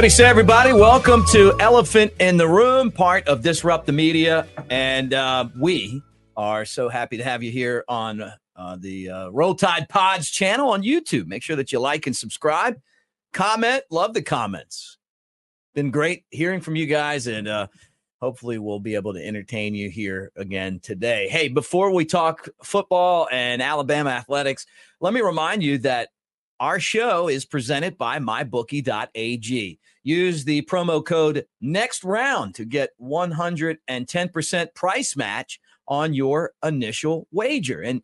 What do you say, everybody? Welcome to Elephant in the Room, part of Disrupt the Media. And we are so happy to have you here on the Roll Tide Pods channel on YouTube. Make sure that you like and subscribe. Comment. Love the comments. Been great hearing from you guys, and hopefully we'll be able to entertain you here again today. Hey, before we talk football and Alabama athletics, let me remind you that our show is presented by MyBookie.ag. Use the promo code NEXTROUND to get 110% price match on your initial wager. And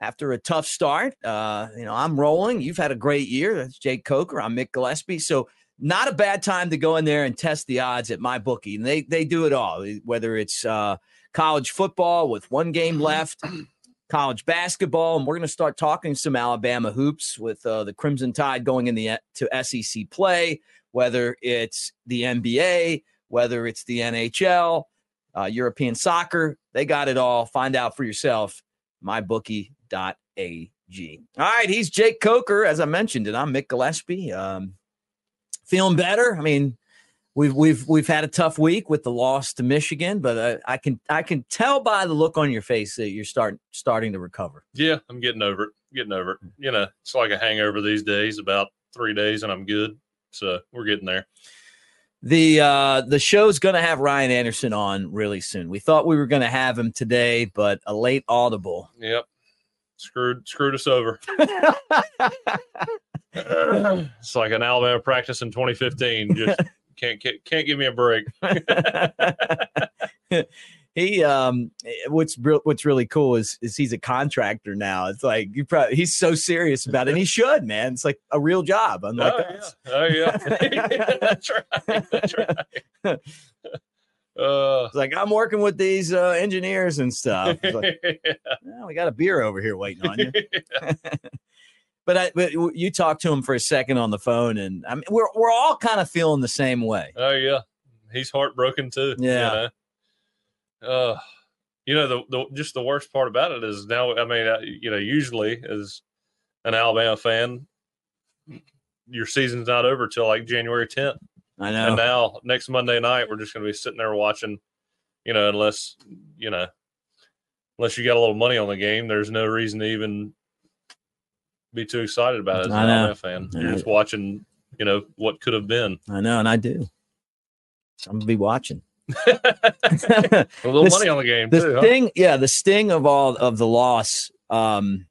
after a tough start, I'm rolling. You've had a great year. That's Jake Coker. I'm Mick Gillespie. So not a bad time to go in there and test the odds at MyBookie. And they do it all, whether it's college football with one game left, college basketball, and we're going to start talking some Alabama hoops with the Crimson Tide going to SEC play, whether it's the NBA, whether it's the NHL, European soccer. They got it all. Find out for yourself, mybookie.ag. All right, he's Jake Coker, as I mentioned, and I'm Mick Gillespie. Feeling better. I mean, We've had a tough week with the loss to Michigan, but I can tell by the look on your face that you're starting to recover. Yeah, I'm getting over it. You know, it's like a hangover these days. About 3 days and I'm good. So we're getting there. The show's going to have Ryan Anderson on really soon. We thought we were going to have him today, but a late audible. Yep, screwed us over. It's like an Alabama practice in 2015. Just. Can't give me a break. He what's really cool is he's a contractor now. It's like he's so serious about it, and he should, man. It's like a real job. Unlike us. Yeah, that's right. It's like I'm working with these engineers and stuff. It's like, well, we got a beer over here waiting on you. But you talked to him for a second on the phone, and I mean, we're all kind of feeling the same way. Oh yeah, he's heartbroken too. Yeah. You know, just the worst part about it is now. I mean, usually as an Alabama fan, your season's not over till like January 10th. I know. And now next Monday night, we're just going to be sitting there watching. You know, unless you got a little money on the game, there's no reason to even be too excited about it as an Alabama fan. You're just watching, what could have been. I know, and I do. I'm going to be watching. A little money on the game, too. The sting of all of the loss, the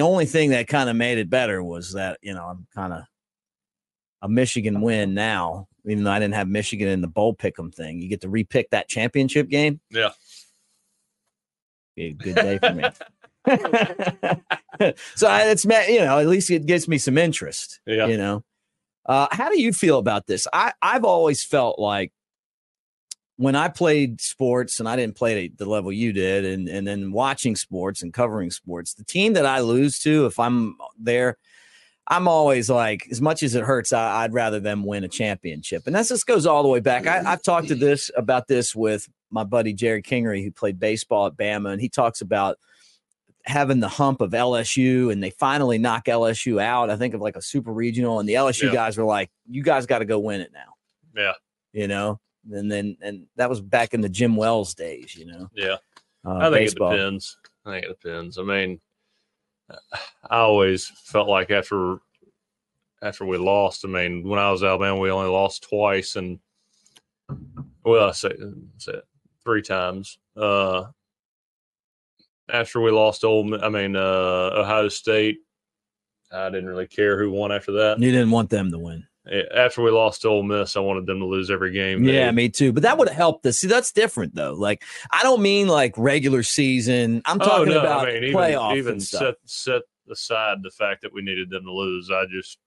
only thing that kind of made it better was that, I'm kind of a Michigan win now, even though I didn't have Michigan in the bowl pick'em thing. You get to repick that championship game? Yeah. Be a good day for me. So it's at least it gives me some interest. Yeah. How do you feel about this? I've always felt like when I played sports, and I didn't play at the level you did, and then watching sports and covering sports, the team that I lose to, if I'm there, I'm always like, as much as it hurts, I'd rather them win a championship. And that just goes all the way back. I've talked about this with my buddy Jerry Kingery, who played baseball at Bama, and he talks about having the hump of LSU, and they finally knock LSU out. I think of like a super regional, and the LSU guys were like, you guys got to go win it now. Yeah. And that was back in the Jim Wells days, Yeah. I think baseball. It depends. I mean, I always felt like after we lost, I mean, when I was at Alabama, we only lost twice, and I say three times. After we lost Ohio State, I didn't really care who won after that. You didn't want them to win. After we lost to Ole Miss, I wanted them to lose every game. Yeah, me too. But that would have helped us. See, that's different, though. Like, I don't mean like regular season. I'm talking about playoffs and stuff. Set aside the fact that we needed them to lose. I just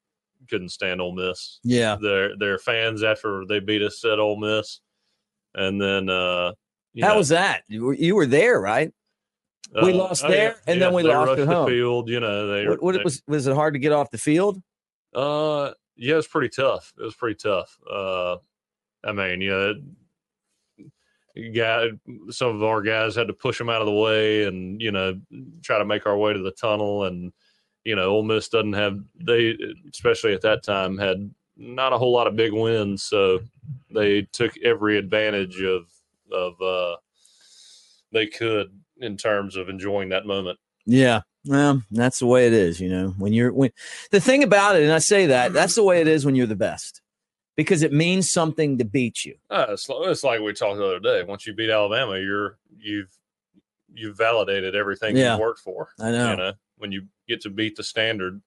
couldn't stand Ole Miss. Yeah. Their fans after they beat us at Ole Miss. And then how was that? You were there, right? We lost there, and then we lost at home. The field, was it hard to get off the field? It was pretty tough. Some of our guys had to push them out of the way, and try to make our way to the tunnel. And Ole Miss doesn't have, especially at that time, had not a whole lot of big wins, so they took every advantage of they could in terms of enjoying that moment. Yeah, well, that's the way it is, you know. When the thing about it, and I say that's the way it is when you're the best, because it means something to beat you. It's like we talked the other day. Once you beat Alabama, you've validated everything you worked for. I know. You know, when you get to beat the standard,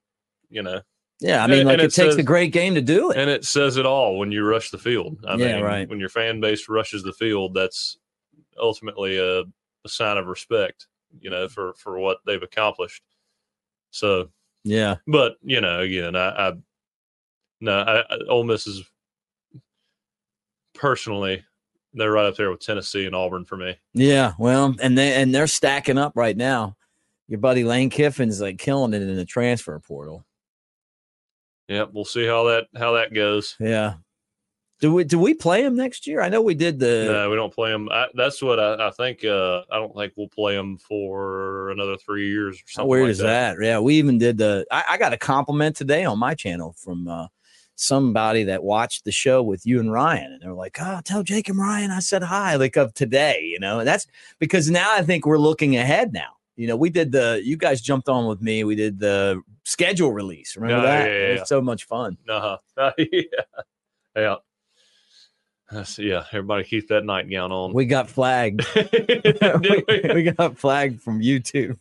you know. Yeah, I mean, and it takes a great game to do it. And it says it all when you rush the field. I mean, right. When your fan base rushes the field, that's ultimately a sign of respect, you know, for what they've accomplished. So, yeah. But, you know, again, Ole Miss is personally, they're right up there with Tennessee and Auburn for me. Yeah, well, and they're stacking up right now. Your buddy Lane Kiffin's like killing it in the transfer portal. Yeah, we'll see how that goes. Yeah, do we play him next year? I know we did the. No, we don't play him. That's what I think. I don't think we'll play him for another 3 years or something. How weird is that? Yeah, we even did the. I got a compliment today on my channel from somebody that watched the show with you and Ryan, and they're like, "Oh, tell Jake and Ryan I said hi." Like of today, you know, and that's because now I think we're looking ahead now. You know, we did you guys jumped on with me. We did the schedule release. Remember that? Yeah, it was so much fun. Yeah. Yeah, everybody keep that nightgown on. We got flagged. we got flagged from YouTube.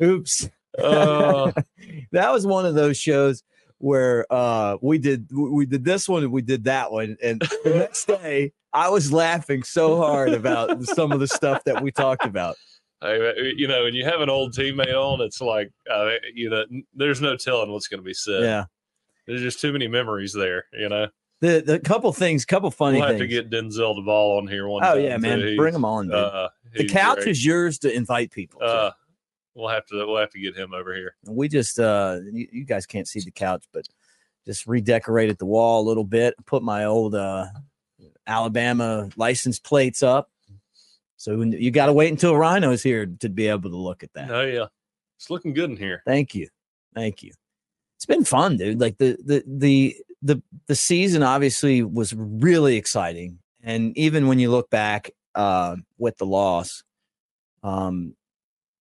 Oops. That was one of those shows where we did this one and we did that one. And the next day, I was laughing so hard about some of the stuff that we talked about. You know, when you have an old teammate on, it's like, you know, there's no telling what's going to be said. Yeah. There's just too many memories there, you know. The couple funny things. We'll have to get Denzel Duvall on here one time. Oh, yeah, man. He's, bring him on, dude. The couch is yours to invite people to. We'll have to get him over here. We just you guys can't see the couch, but just redecorated the wall a little bit. Put my old Alabama license plates up. So you got to wait until Rhino's here to be able to look at that. Oh yeah, it's looking good in here. Thank you. It's been fun, dude. Like the season obviously was really exciting, and even when you look back with the loss,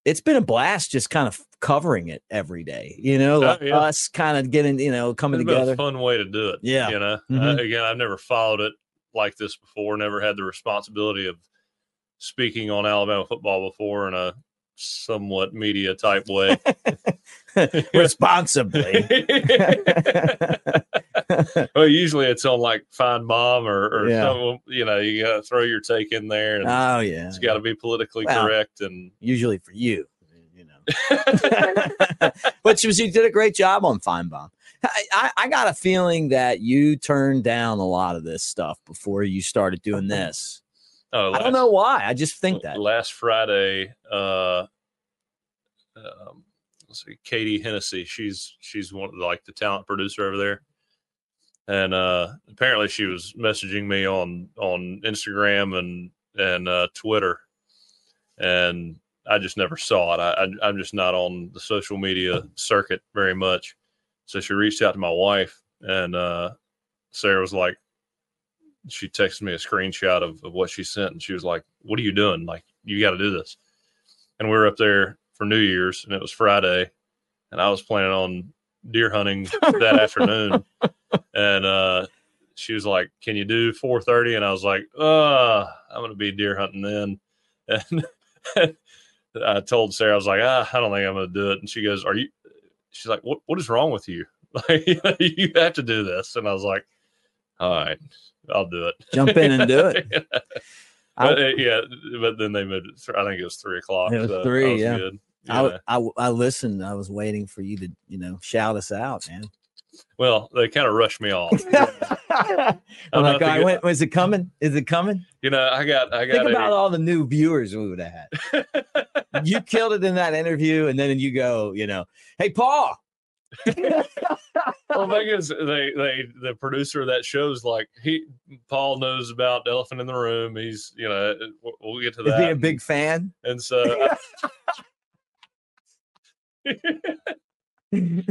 it's been a blast just kind of covering it every day, you know, us kind of getting, you know, coming together. It's been a fun way to do it. Yeah. You know, again, I've never followed it like this before, never had the responsibility of speaking on Alabama football before in a somewhat media type way. Responsibly. Well, usually it's on like Finebaum or something, you know, you got to throw your take in there. And it's got to be politically correct, and usually for you, you know. But you did a great job on Finebaum. I got a feeling that you turned down a lot of this stuff before you started doing this. I don't know why. I just think that last Friday, Katie Hennessey, she's one of like the talent producer over there. And apparently she was messaging me on Instagram and Twitter, and I just never saw it. I'm just not on the social media circuit very much. So she reached out to my wife, and Sarah was like, she texted me a screenshot of what she sent, and she was like, "What are you doing? Like, you got to do this." And we were up there for New Year's, and it was Friday, and I was planning on deer hunting that afternoon. And she was like, "Can you do 4:30?" And I was like, I'm going to be deer hunting then. And I told Sarah, I was like, I don't think I'm going to do it. And she goes, she's like, what is wrong with you? Like, you have to do this. And I was like, all right, I'll do it. Jump in and do it. But then they moved it. I think it was 3:00. It was so 3:00. I was good. Yeah. I listened. I was waiting for you to, you know, shout us out, man. Well, they kind of rushed me off. Is it coming? Is it coming? You know, I got. Think about all the new viewers we would have had. You killed it in that interview, and then you go, you know, hey, Paul. Well, because the producer of that show is like, Paul knows about Elephant in the Room. He's, you know, we'll get to that. Is he a big fan? And so. I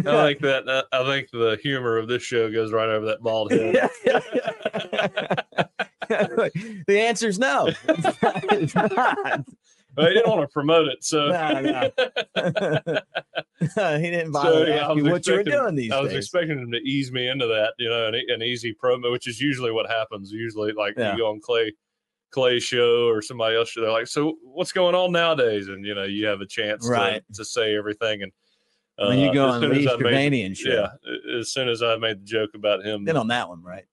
like that. I think the humor of this show goes right over that bald head. The answer's no. It's not. Well, he didn't want to promote it, so he didn't bother to ask you what you were doing these days. I was expecting him to ease me into that, you know, an easy promo, which is usually what happens. Usually, like you go on Clay's show or somebody else's show, they're like, "So what's going on nowadays?" And you know, you have a chance to say everything. And when you go on the Eastervanian show, as soon as I made the joke about him, then on that one, right?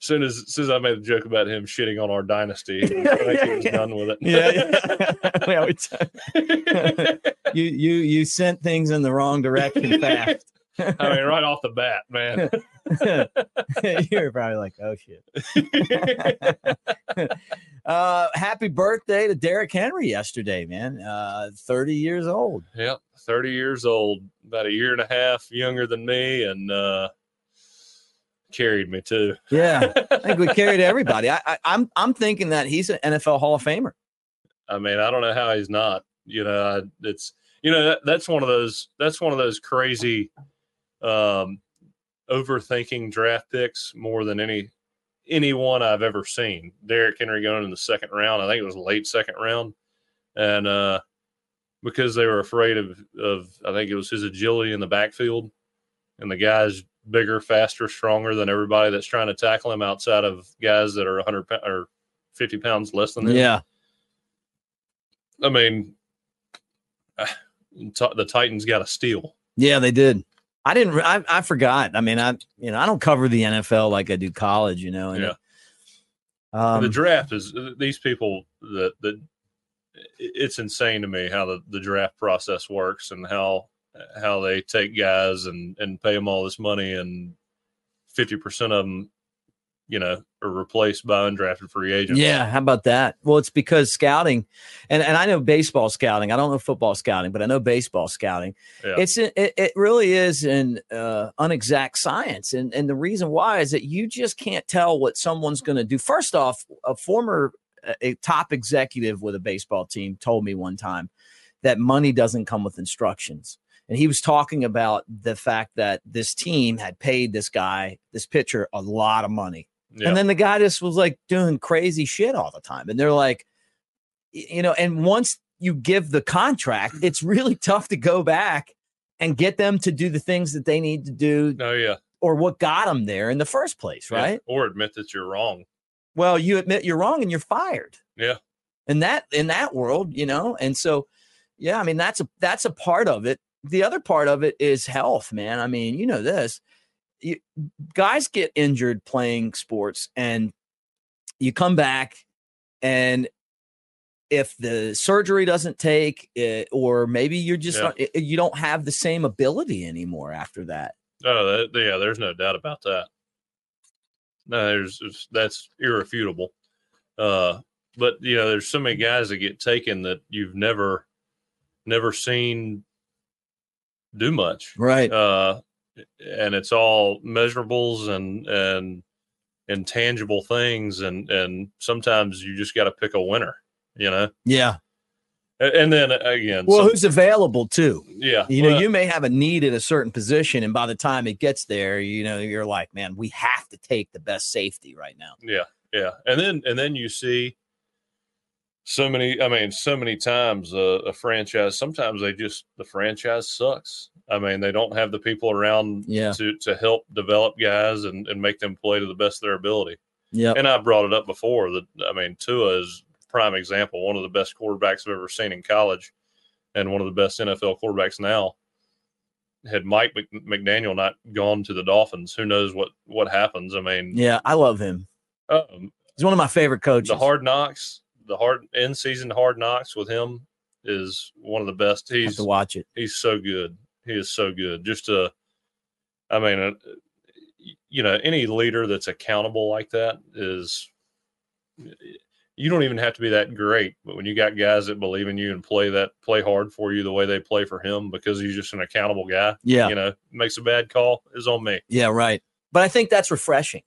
As soon as I made the joke about him shitting on our dynasty, he was done with it. You sent things in the wrong direction fast. I mean, right off the bat, man. You're probably like, oh, shit. Happy birthday to Derrick Henry yesterday, man. 30 years old. Yep, 30 years old. About a year and a half younger than me, and carried me too. Yeah, I think we carried everybody. I'm thinking that he's an NFL Hall of Famer. I mean, I don't know how he's not. You know, that's one of those. That's one of those crazy, overthinking draft picks more than anyone I've ever seen. Derrick Henry going in the second round. I think it was late second round, and because they were afraid of I think it was his agility in the backfield, and the guys bigger, faster, stronger than everybody that's trying to tackle him outside of guys that are 100 or 50 pounds less than him. Yeah. I mean, the Titans got a steal. Yeah, they did. I forgot. I mean, I don't cover the NFL like I do college, you know. And the draft is these people that it's insane to me how the draft process works and how they take guys and pay them all this money, and 50% of them, you know, are replaced by undrafted free agents. Yeah, how about that? Well, it's because scouting, and I know baseball scouting. I don't know football scouting, but I know baseball scouting. Yeah. It really is an unexact science, and the reason why is that you just can't tell what someone's going to do. First off, a top executive with a baseball team told me one time that money doesn't come with instructions. And he was talking about the fact that this team had paid this guy, this pitcher, a lot of money. Yeah. And then the guy just was like doing crazy shit all the time. And they're like, you know, and once you give the contract, it's really tough to go back and get them to do the things that they need to do. Oh, yeah. Or what got them there in the first place, right? Yeah. Or admit that you're wrong. Well, you admit you're wrong and you're fired. Yeah. In that world, you know. And so, yeah, I mean, that's a part of it. The other part of it is health, man. I mean, you know this. Guys get injured playing sports, and you come back, and if the surgery doesn't take it, or maybe you're just you don't have the same ability anymore after that. Oh, yeah, there's no doubt about that. No, that's irrefutable. But, you know, there's so many guys that get taken that you've never seen do much, right? And it's all measurables and intangible things, and sometimes you just got to pick a winner, you know. Yeah. And then again, who's available too. Yeah, you know, you may have a need at a certain position, and by the time it gets there, you know, you're like, man, we have to take the best safety right now. Yeah and then you see so many times a franchise, sometimes the franchise sucks. I mean, they don't have the people around to help develop guys and make them play to the best of their ability. Yeah. And I brought it up before that. I mean, Tua is a prime example, one of the best quarterbacks I've ever seen in college and one of the best NFL quarterbacks now. Had Mike McDaniel not gone to the Dolphins, who knows what happens. I mean, yeah, I love him. He's one of my favorite coaches. The Hard Knocks. The hard in-season Hard Knocks with him is one of the best. He's have to watch it. He's so good. He is so good. Just you know, any leader that's accountable like that is. You don't even have to be that great, but when you got guys that believe in you and play hard for you the way they play for him because he's just an accountable guy. Yeah, you know, makes a bad call is on me. Yeah, right. But I think that's refreshing.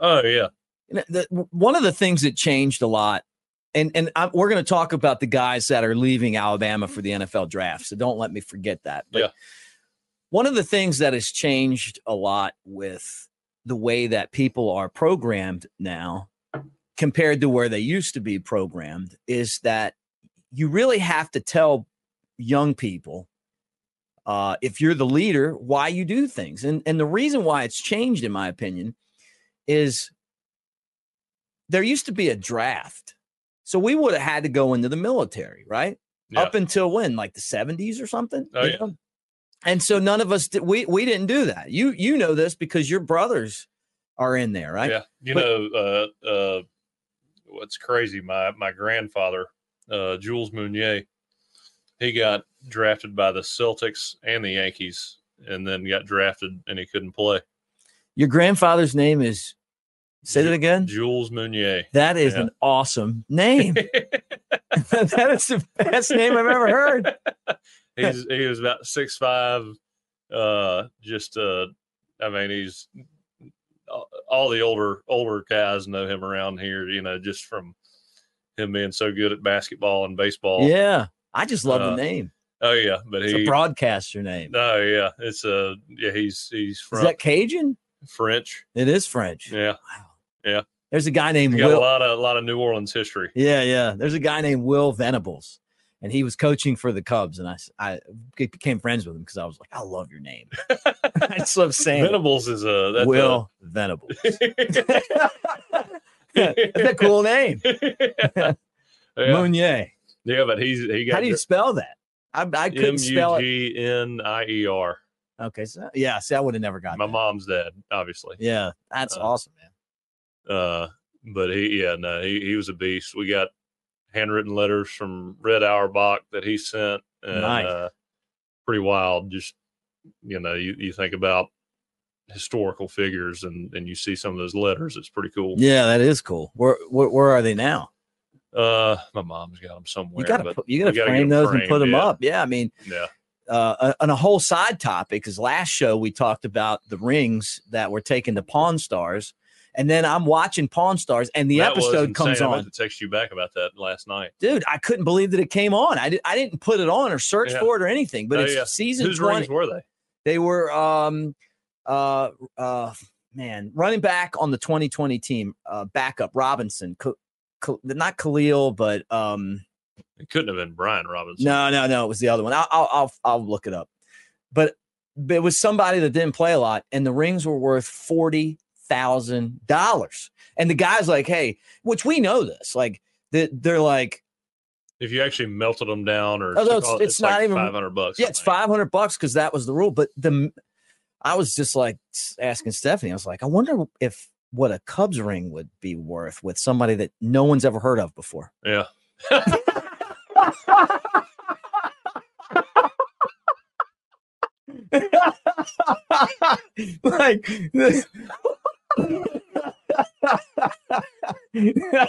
Oh yeah. One of the things that changed a lot And we're going to talk about the guys that are leaving Alabama for the NFL draft, so don't let me forget that. But yeah. One of the things that has changed a lot with the way that people are programmed now compared to where they used to be programmed is that you really have to tell young people, if you're the leader, why you do things. And the reason why it's changed, in my opinion, is there used to be a draft. So we would have had to go into the military, right? Yeah. Up until when, like the 70s or something? Oh, yeah. And so none of us, we didn't do that. You know this because your brothers are in there, right? Yeah. You know, what's crazy, my grandfather, Jules Meunier, he got drafted by the Celtics and the Yankees and then got drafted and he couldn't play. Your grandfather's name is... Say that again. Jules Meunier. That is an awesome name. That is the best name I've ever heard. He was about 6'5". He's all the older guys know him around here, you know, just from him being so good at basketball and baseball. Yeah. I just love the name. Oh yeah. But it's a broadcaster name. Oh yeah. It's he's from. Is that Cajun? French. It is French. Yeah. Wow. Yeah. There's a guy named Will. A lot of New Orleans history. Yeah, yeah. There's a guy named Will Venables, and he was coaching for the Cubs, and I became friends with him because I was like, I love your name. I just love saying Venables is Will Venables. That's a cool name. Yeah. Meunier. Yeah, but he got. How do you spell that? I couldn't spell it. Mugnier. Okay, so I would have never gotten my mom's dad, obviously. Yeah, that's awesome, man. But he was a beast. We got handwritten letters from Red Auerbach that he sent, and nice. Pretty wild. Just you think about historical figures, and you see some of those letters. It's pretty cool. Yeah, that is cool. Where are they now? My mom's got them somewhere. You gotta frame those framed, and put them up. Yeah, I mean, yeah. On a whole side topic, because last show we talked about the rings that were taken to Pawn Stars, and then I'm watching Pawn Stars, and the episode comes on. I meant to text you back about that last night, dude. I couldn't believe that it came on. I didn't put it on or search for it or anything. But season 20. Whose rings were they? They were running back on the 2020 team, backup Robinson, not Khalil, but It couldn't have been Brian Robinson. No. It was the other one. I'll look it up. But it was somebody that didn't play a lot, and the rings were worth $40,000. And the guy's like, hey, which we know this. Like, they're like, if you actually melted them down, or it's not like even $500. Yeah, it's $500 because that was the rule. But I was just like asking Stephanie. I was like, I wonder if what a Cubs ring would be worth with somebody that no one's ever heard of before. Yeah. Like this. Because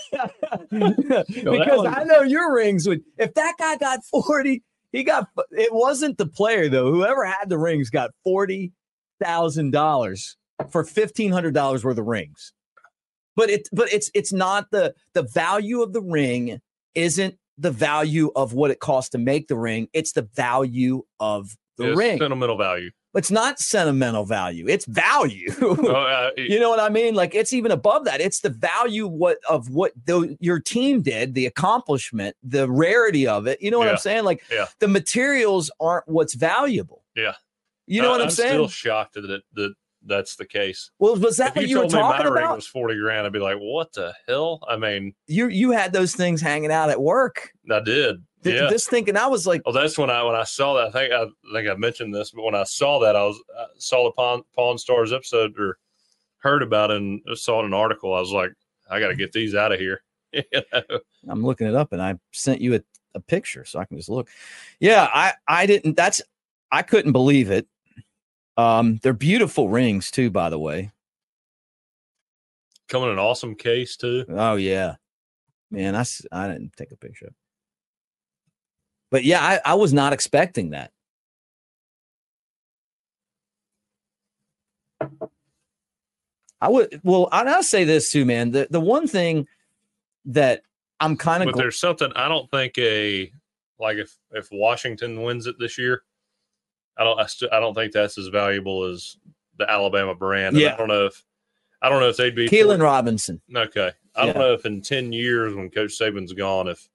I know your rings would. If that guy got 40, he got. It wasn't the player though. Whoever had the rings got $40,000 for $1,500 worth of rings. But it's not the value of the ring. Isn't the value of what it costs to make the ring. It's the value of the ring. Sentimental value. It's not sentimental value. It's value. You know what I mean? Like, it's even above that. It's the value of what your team did, the accomplishment, the rarity of it. You know what I'm saying? Like, the materials aren't what's valuable. Yeah. You know what I'm saying? I'm still shocked that that's the case. Well, was that what you were talking about? If you told me my ring was $40,000, I'd be like, what the hell? I mean, you had those things hanging out at work. I did. Yeah. Just thinking, I was like, oh, that's when I saw that. I think I mentioned this, but when I saw that, I saw the Pawn Stars episode, or heard about it and saw it in an article. I was like, I got to get these out of here. You know? I'm looking it up, and I sent you a picture so I can just look. Yeah, I couldn't believe it. They're beautiful rings too, by the way. Come in an awesome case too. Oh yeah, man. I didn't take a picture, but yeah, I was not expecting that. I would. Well, I'll say this too, man. The one thing that I'm kind of. But there's something I don't think if Washington wins it this year, I don't think that's as valuable as the Alabama brand. And yeah. I don't know if they'd be Keelan Robinson. Okay, I don't know if in 10 years when Coach Saban's gone, if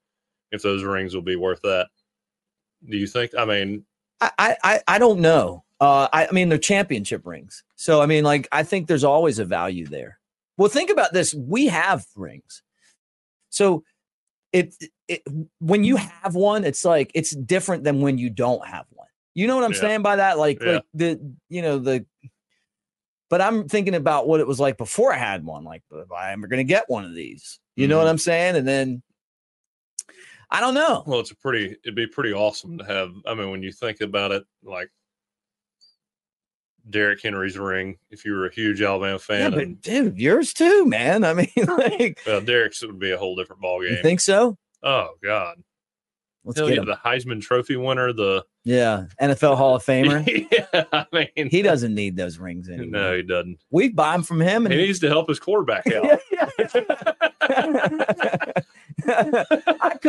those rings will be worth that. Do you think? I mean, I don't know. I mean, they're championship rings. So I mean, like I think there's always a value there. Well, think about this. We have rings. So it when you have one, it's like it's different than when you don't have one. You know what I'm saying by that? Like but I'm thinking about what it was like before I had one. Like, I'm going to get one of these. You know what I'm saying? And then I don't know. Well, it'd be pretty awesome to have. I mean, when you think about it, like Derrick Henry's ring, if you were a huge Alabama fan. Yeah, but dude, yours too, man. I mean, like. Well, Derrick's would be a whole different ballgame. You think so? Oh, God. Let's get him. The Heisman Trophy winner, NFL Hall of Famer. Yeah, I mean. He doesn't need those rings anymore. No, he doesn't. We buy them from him. And he needs to help his quarterback out. I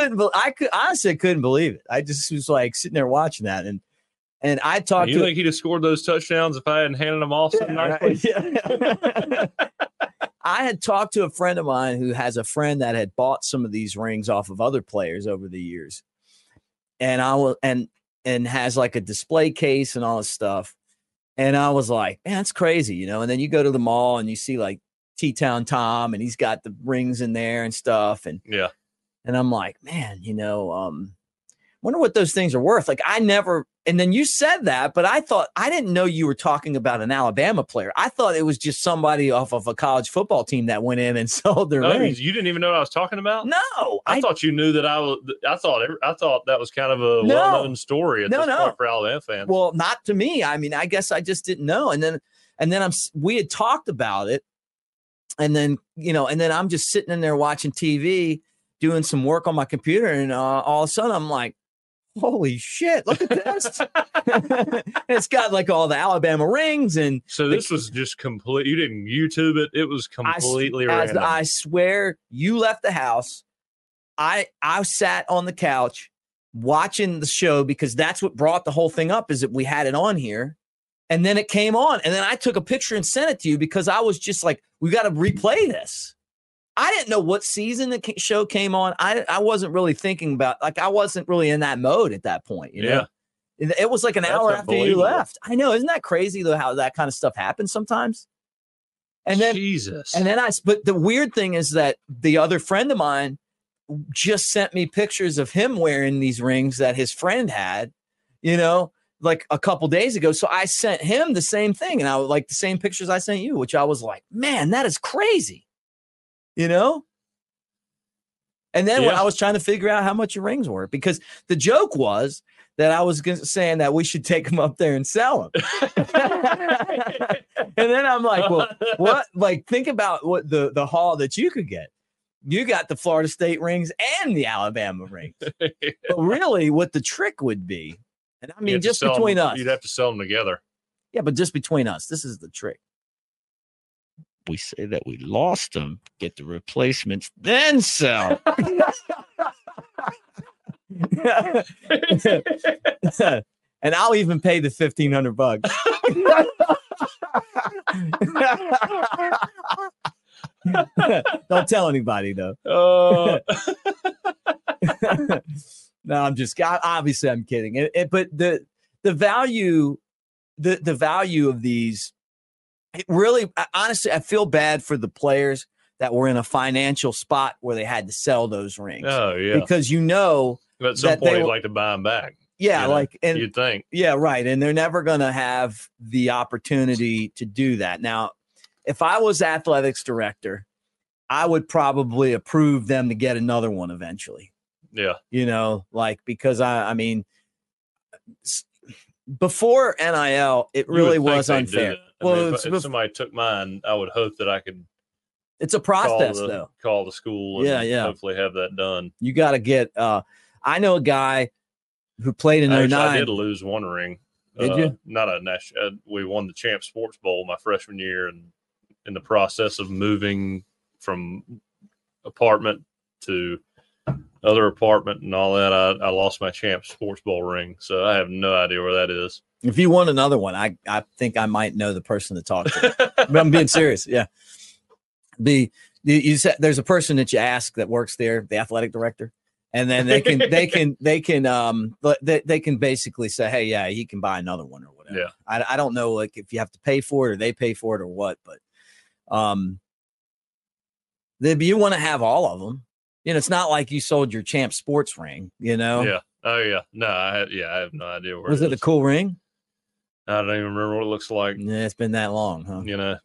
honestly couldn't believe it. I just was like sitting there watching that And I talked. You think he'd have scored those touchdowns if I hadn't handed them off so nicely? Yeah. I had talked to a friend of mine who has a friend that had bought some of these rings off of other players over the years, and I has like a display case and all this stuff. And I was like, man, that's crazy, you know. And then you go to the mall and you see like T-Town Tom, and he's got the rings in there and stuff. And yeah, and I'm like, man, you know, wonder what those things are worth. Like I never. And then you said that, but I didn't know you were talking about an Alabama player. I thought it was just somebody off of a college football team that went in and sold their rings. You didn't even know what I was talking about? No. I thought you knew that I was. I thought that was kind of a well-known story at this point for Alabama fans. Well, not to me. I mean, I guess I just didn't know. And then we had talked about it. And then I'm just sitting in there watching TV, doing some work on my computer. And all of a sudden I'm like, holy shit, look at this. It's got like all the Alabama rings. And so this was just complete. You didn't YouTube it. It was completely random. I swear you left the house. I sat on the couch watching the show because that's what brought the whole thing up, is that we had it on here. And then it came on. And then I took a picture and sent it to you because I was just like, we got to replay this. I didn't know what season the show came on. I wasn't really thinking about, like, I wasn't really in that mode at that point. You know? Yeah. It was like an hour after you left. I know. Isn't that crazy though, how that kind of stuff happens sometimes? And then, Jesus. And then but the weird thing is that the other friend of mine just sent me pictures of him wearing these rings that his friend had, you know, like a couple days ago. So I sent him the same thing. And I was like the same pictures I sent you, which I was like, man, that is crazy. You know? And then when I was trying to figure out how much your rings were, because the joke was that I was saying that we should take them up there and sell them. And then I'm like, well, what? Like, think about what the haul that you could get. You got the Florida State rings and the Alabama rings. But really what the trick would be, and I mean, just between us. You'd have to sell them together. Yeah, but just between us. This is the trick. We say that we lost them, get the replacements, then sell. And I'll even pay the $1,500. Don't tell anybody though. No, I'm just obviously I'm kidding. But the value of these. It really, honestly, I feel bad for the players that were in a financial spot where they had to sell those rings. Oh, yeah. Because you know. But at some point, you'd like to buy them back. Yeah, you know, you'd think. Yeah, right. And they're never going to have the opportunity to do that. Now, if I was athletics director, I would probably approve them to get another one eventually. Yeah. You know, like, because I mean, before NIL, it really was unfair. Well, I mean, if somebody took mine, I would hope that I could. It's a process, though. Call the school and hopefully have that done. You got to get I know a guy who played in 09. I did lose one ring. Did you? Not a national. We won the Champ Sports Bowl my freshman year, and in the process of moving from apartment to other apartment and all that, I lost my Champs sports ball ring. So I have no idea where that is. If you want another one, I think I might know the person to talk to. But I'm being serious. Yeah. You said there's a person that you ask that works there, the athletic director, and then they can basically say, hey, yeah, he can buy another one or whatever. Yeah. I don't know, like, if you have to pay for it or they pay for it or what, but you want to have all of them. You know, it's not like you sold your Champ sports ring, you know? Yeah. Oh, yeah. No, I have no idea where. Was it a cool ring? I don't even remember what it looks like. Yeah, it's been that long, huh? You know,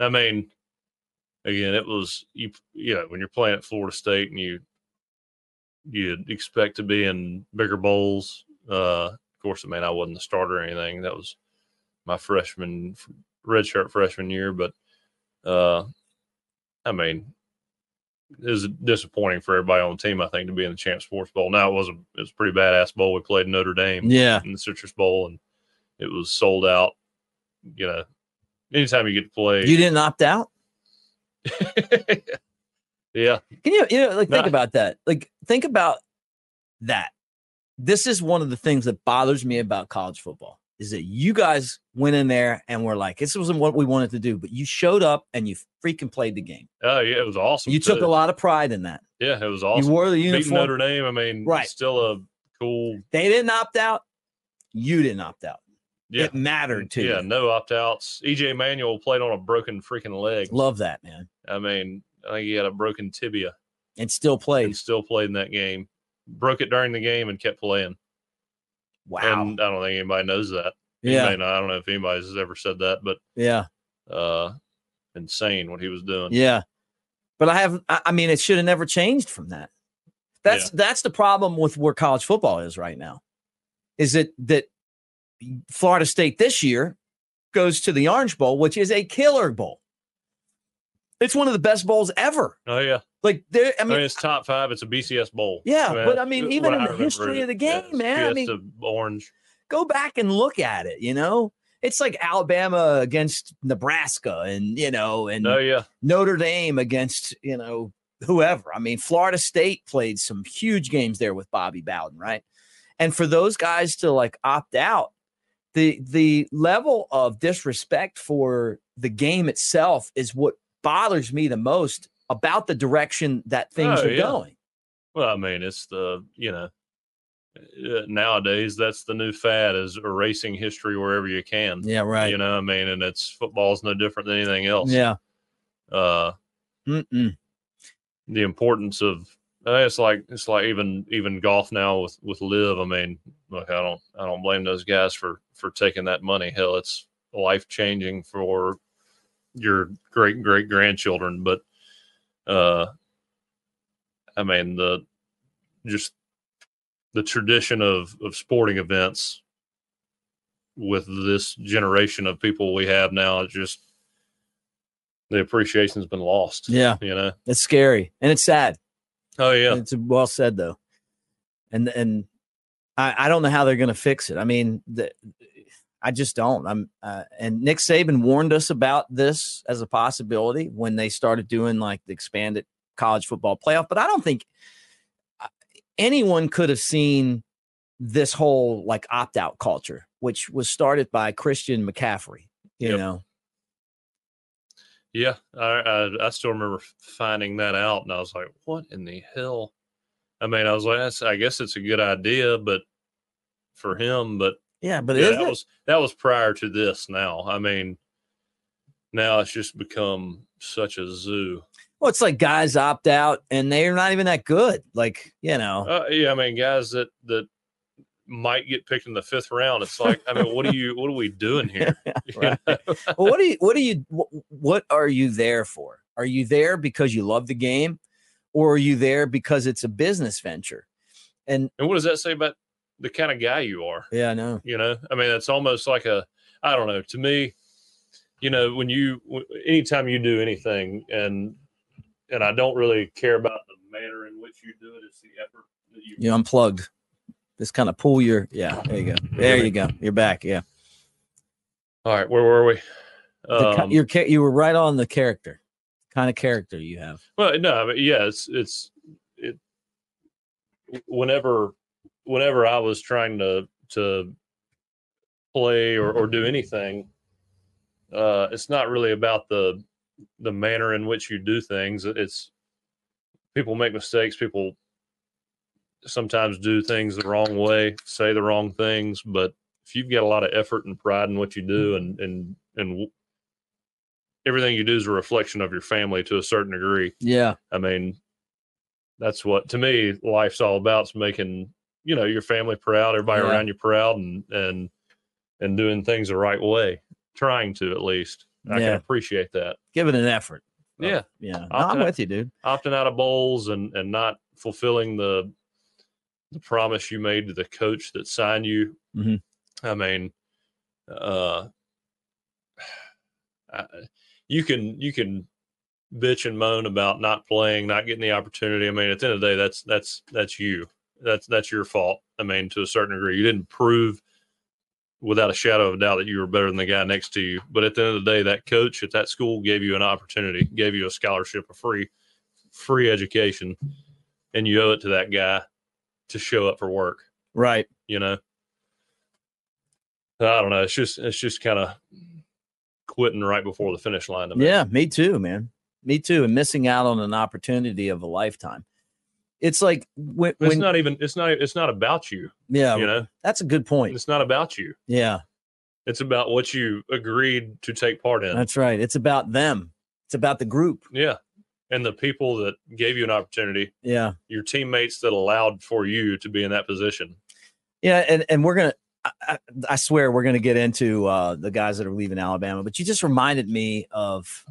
I mean, again, it was, you know, when you're playing at Florida State and you'd expect to be in bigger bowls. Of course, I mean, I wasn't the starter or anything. That was my redshirt freshman year. But, I mean, it was disappointing for everybody on the team, I think, to be in the Champ Sports Bowl. Now, it was a pretty badass bowl. We played Notre Dame in the Citrus Bowl, and it was sold out. You know, anytime you get to play. You didn't opt out? Yeah. Can you like think about that? Like, think about that. This is one of the things that bothers me about college football is that you guys went in there and were like, this wasn't what we wanted to do, but you showed up and you freaking played the game. Oh, yeah, it was awesome. You took a lot of pride in that. Yeah, it was awesome. You wore the uniform. Beating Notre Dame, I mean, right. Still a cool. They didn't opt out. You didn't opt out. Yeah. It mattered to you. Yeah, no opt-outs. E.J. Manuel played on a broken freaking leg. Love that, man. I mean, I think he had a broken tibia. And still played. And still played in that game. Broke it during the game and kept playing. Wow. And I don't think anybody knows that. Yeah. I don't know if anybody's ever said that, but yeah. Insane what he was doing. Yeah. But I mean, it should have never changed from that. That's the problem with where college football is right now. Is it that Florida State this year goes to the Orange Bowl, which is a killer bowl. It's one of the best bowls ever. Oh, yeah. Like, I mean, it's top five. It's a BCS bowl. Yeah, I mean, but I mean, even in the history of the game, man. I mean, Orange. Go back and look at it, you know? It's like Alabama against Nebraska and, you know, and Notre Dame against, you know, whoever. I mean, Florida State played some huge games there with Bobby Bowden, right? And for those guys to, like, opt out, the level of disrespect for the game itself is what bothers me the most about the direction that things are going. Well, I mean, it's nowadays that's the new fad is erasing history wherever you can. Yeah, right. You know what I mean? And football's no different than anything else. Yeah. The importance of it's like even golf now with Liv. I mean, look, I don't blame those guys for taking that money. Hell, it's life changing for your great grandchildren, but I mean the tradition of sporting events with this generation of people we have now, it's just the appreciation's been lost. Yeah, you know, it's scary and it's sad. Oh yeah, it's well said though, and I don't know how they're going to fix it. I mean, I just don't. And Nick Saban warned us about this as a possibility when they started doing like the expanded college football playoff. But I don't think anyone could have seen this whole like opt-out culture, which was started by Christian McCaffrey, you know? Yeah. I still remember finding that out and I was like, what in the hell? I mean, I was like, I guess it's a good idea, but for him, but. Yeah, but that was prior to this now. I mean, now it's just become such a zoo. Well, it's like guys opt out and they're not even that good. Like, you know. Yeah, I mean, guys that might get picked in the fifth round. It's like, I mean, what are we doing here? Right. You know? Well, what are you there for? Are you there because you love the game or are you there because it's a business venture? And what does that say about the kind of guy you are? Yeah, I know. You know, I mean, it's almost like I don't know. To me, you know, anytime you do anything and I don't really care about the manner in which you do it. It's the effort that you unplugged. Just kind of pull there you go. There you go. You're back. Yeah. All right. Where were we? You were right on the character, kind of character you have. Well, no, I mean, yeah, it's whenever I was trying to play or do anything, it's not really about the manner in which you do things. It's people make mistakes. People sometimes do things the wrong way, say the wrong things. But if you've got a lot of effort and pride in what you do, and everything you do is a reflection of your family to a certain degree. Yeah. I mean, that's what, to me, life's all about, is making, you know, your family proud, everybody around you proud, and doing things the right way, trying to, at least. I can appreciate that. Give it an effort. Yeah. Yeah. I'm with you, dude. Opting out of bowls and not fulfilling the promise you made to the coach that signed you. Mm-hmm. I mean, you can bitch and moan about not playing, not getting the opportunity. I mean, at the end of the day, that's you. That's your fault. I mean, to a certain degree, you didn't prove without a shadow of a doubt that you were better than the guy next to you. But at the end of the day, that coach at that school gave you an opportunity, gave you a scholarship, a free education, and you owe it to that guy to show up for work. Right. You know, I don't know. It's just kind of quitting right before the finish line to me. Yeah, me too, man. Me too. And missing out on an opportunity of a lifetime. It's like it's not about you. Yeah. You know, that's a good point. It's not about you. Yeah. It's about what you agreed to take part in. That's right. It's about them. It's about the group. Yeah. And the people that gave you an opportunity. Yeah. Your teammates that allowed for you to be in that position. Yeah. And we're going to, I swear we're going to get into the guys that are leaving Alabama, but you just reminded me of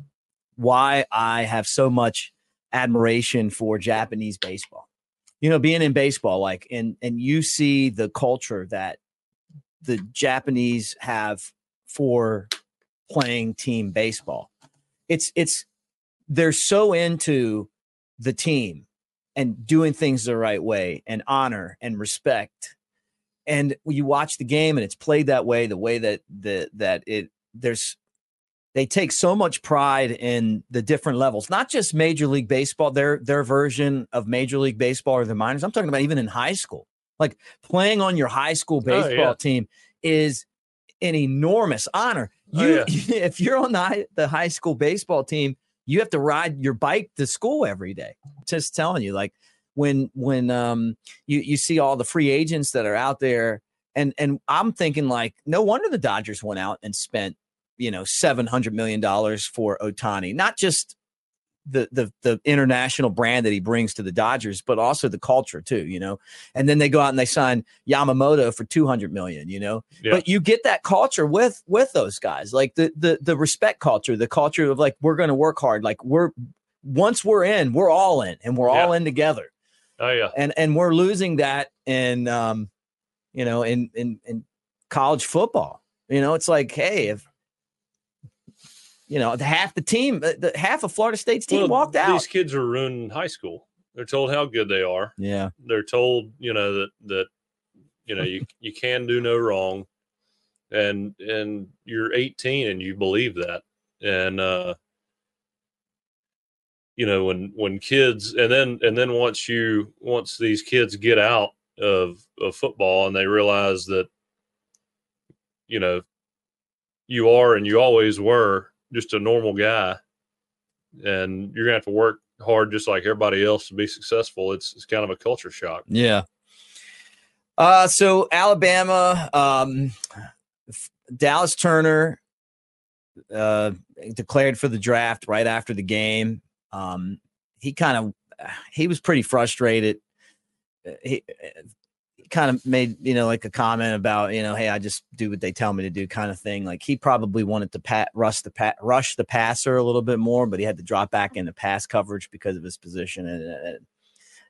why I have so much admiration for Japanese baseball. You know, being in baseball, like, and you see the culture that the Japanese have for playing team baseball. It's they're so into the team and doing things the right way and honor and respect. And you watch the game and it's played that way, the way that they take so much pride in the different levels, not just Major League Baseball, their version of Major League Baseball or the minors. I'm talking about even in high school, like playing on your high school baseball team is an enormous honor. If you're on the high school baseball team, you have to ride your bike to school every day. Just telling you, like when you see all the free agents that are out there, and I'm thinking, like, no wonder the Dodgers went out and spent, you know, $700 million for Ohtani, not just the international brand that he brings to the Dodgers, but also the culture too, you know, and then they go out and they sign Yamamoto for $200 million, you know, but you get that culture with those guys, like the respect culture, the culture of, like, we're going to work hard. Like, we're all in, and we're all in together. Oh yeah. And we're losing that in college football. You know, it's like, hey, half of Florida State's team walked out. These kids are ruining high school. They're told how good they are. Yeah. They're told, you know, that you know, you can do no wrong. And you're 18 and you believe that. And you know, when kids, and then once these kids get out of football and they realize that, you know, you are and you always were just a normal guy, and you're gonna have to work hard just like everybody else to be successful. It's kind of a culture shock. Yeah. So Alabama, Dallas Turner declared for the draft right after the game. He was pretty frustrated. He kind of made, you know, like a comment about, you know, hey, I just do what they tell me to do kind of thing. Like, he probably wanted to rush the passer a little bit more, but he had to drop back into pass coverage because of his position. And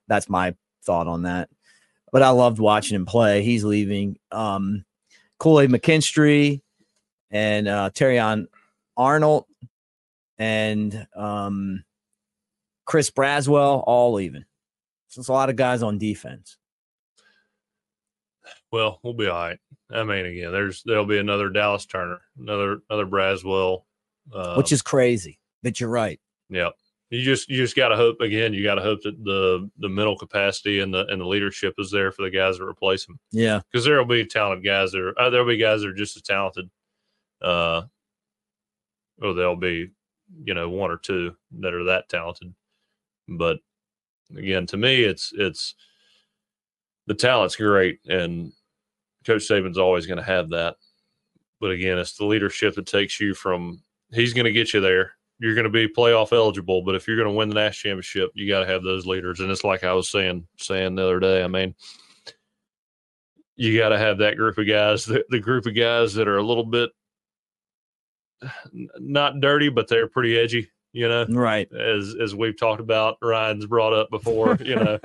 that's my thought on that. But I loved watching him play. He's leaving. Kool-Aid McKinstry and Terrion Arnold and Chris Braswell all leaving. So it's a lot of guys on defense. Well, we'll be all right. I mean, again, there'll be another Dallas Turner, another Braswell, which is crazy. But you're right. Yeah, You just got to hope again. You got to hope that the mental capacity and the leadership is there for the guys that replace him. Yeah, because there will be talented guys there. There'll be guys that are just as talented. Or there'll be, one or two that are that talented. But again, to me, it's the talent's great, and Coach Saban's always going to have that. But again, it's the leadership that takes you from he's going to get you there. You're going to be playoff eligible, but if you're going to win the national championship, you got to have those leaders. And it's like I was saying the other day, I mean, you got to have that group of guys, the group of guys that are a little bit not dirty, but they're pretty edgy, right? As we've talked about, Ryan's brought up before, yeah.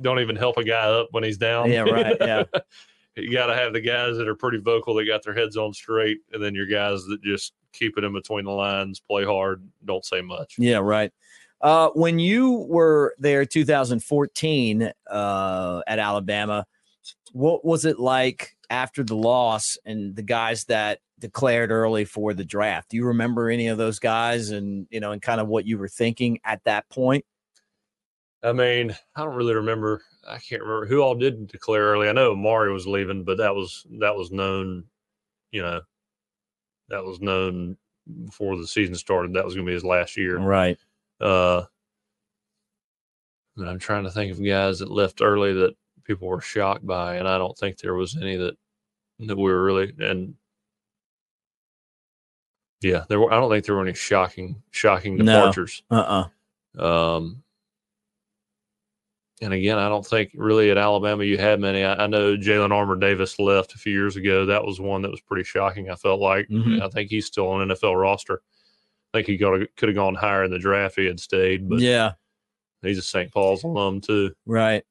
Don't even help a guy up when he's down. Yeah, right. Yeah. You got to have the guys that are pretty vocal. They got their heads on straight. And then your guys that just keep it in between the lines, play hard, don't say much. Yeah, right. When you were there 2014 at Alabama, what was it like after the loss and the guys that declared early for the draft? Do you remember any of those guys and kind of what you were thinking at that point? I mean, I don't really remember. I can't remember who all did declare early. I know Amari was leaving, but that was known, that was known before the season started. That was going to be his last year. Right. And I'm trying to think of guys that left early that people were shocked by, and I don't think there was any that we were really – and, yeah, I don't think there were any shocking departures. No. And again, I don't think really at Alabama you had many. I know Jalen Armour Davis left a few years ago. That was one that was pretty shocking, I felt like. Mm-hmm. I think he's still on NFL roster. I think he could have gone higher in the draft if he had stayed. But yeah, he's a St. Paul's alum too. Right.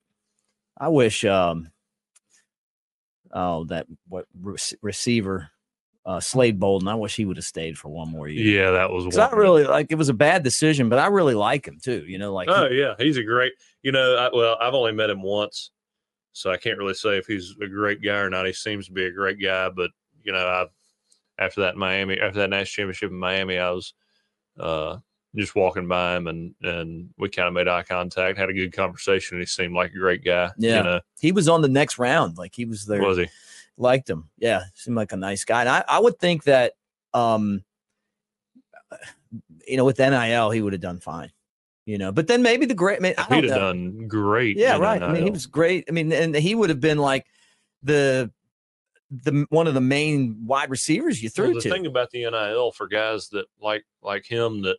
I wish receiver Slade Bolden, I wish he would have stayed for one more year. Yeah, that was one. I really like it was a bad decision, but I really like him too. He's a great. I've only met him once, so I can't really say if he's a great guy or not. He seems to be a great guy, but after that national championship in Miami, I was just walking by him and we kind of made eye contact, had a good conversation, and he seemed like a great guy. Yeah, he was on the next round, like he was there. Was he? Liked him. Yeah. Seemed like a nice guy. And I would think that, with NIL, he would have done fine, but then maybe he'd have done great. Yeah. Right. NIL. I mean, he was great. I mean, and he would have been like the one of the main wide receivers you threw to. The thing about the NIL for guys that like him, that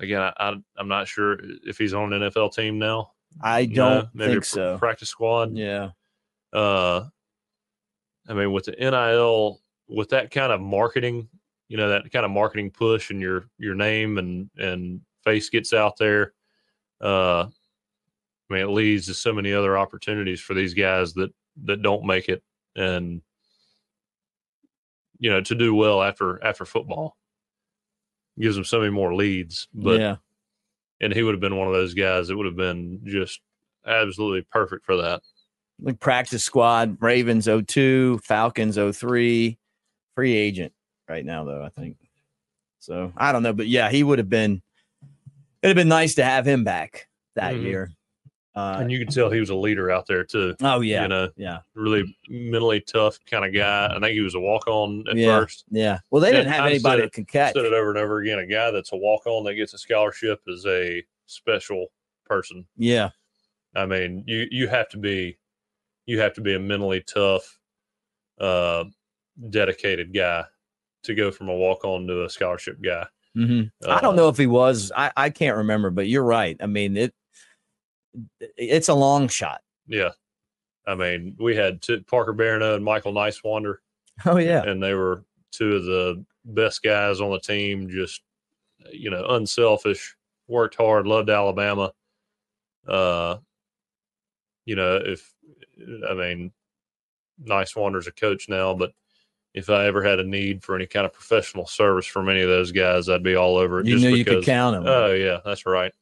again, I'm not sure if he's on an NFL team now. I don't think so. Practice squad. Yeah. I mean, with the NIL, with that kind of marketing, that kind of marketing push, and your name and face gets out there. I mean, it leads to so many other opportunities for these guys that don't make it, and to do well after football. It gives them so many more leads. But yeah, and he would have been one of those guys that would have been just absolutely perfect for that. Like practice squad, Ravens 02, Falcons 03, free agent right now, though, I think. So I don't know, but yeah, he would have been, it'd have been nice to have him back that year. And you could tell he was a leader out there too. Oh yeah. Yeah. Really mentally tough kind of guy. I think he was a walk-on at first. Yeah. Well, they didn't have anybody that could catch. I said it over and over again. A guy that's a walk-on that gets a scholarship is a special person. Yeah. I mean, you have to be a mentally tough, dedicated guy to go from a walk-on to a scholarship guy. Mm-hmm. I don't know if he was. I can't remember, but you're right. I mean, it's a long shot. Yeah. I mean, we had Parker Barano and Michael Niswander. Oh, yeah. And they were two of the best guys on the team, just, unselfish, worked hard, loved Alabama. Niswander's a coach now, but if I ever had a need for any kind of professional service from any of those guys, I'd be all over it. You knew you could count them. Oh, yeah, that's right.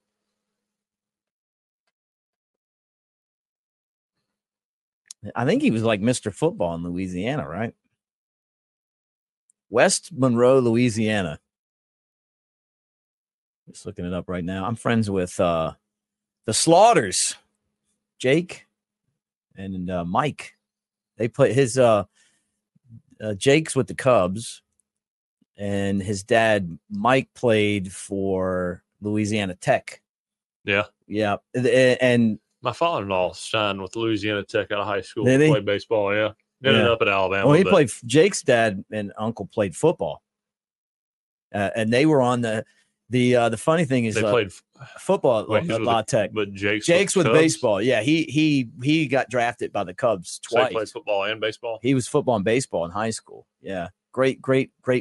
I think he was like Mr. Football in Louisiana, right? West Monroe, Louisiana. Just looking it up right now. I'm friends with the Slaughters, Jake and Mike. They play his Jake's with the Cubs, and his dad Mike played for Louisiana Tech. Yeah, yeah, and my father-in-law signed with Louisiana Tech out of high school. Did he play baseball? Yeah, ended up at Alabama. Well, played. Jake's dad and uncle played football, and they were on the funny thing is they played football at La Tech, but Jake's with baseball. Yeah, he got drafted by the Cubs twice. So he played football and baseball. He was football and baseball in high school. Yeah, great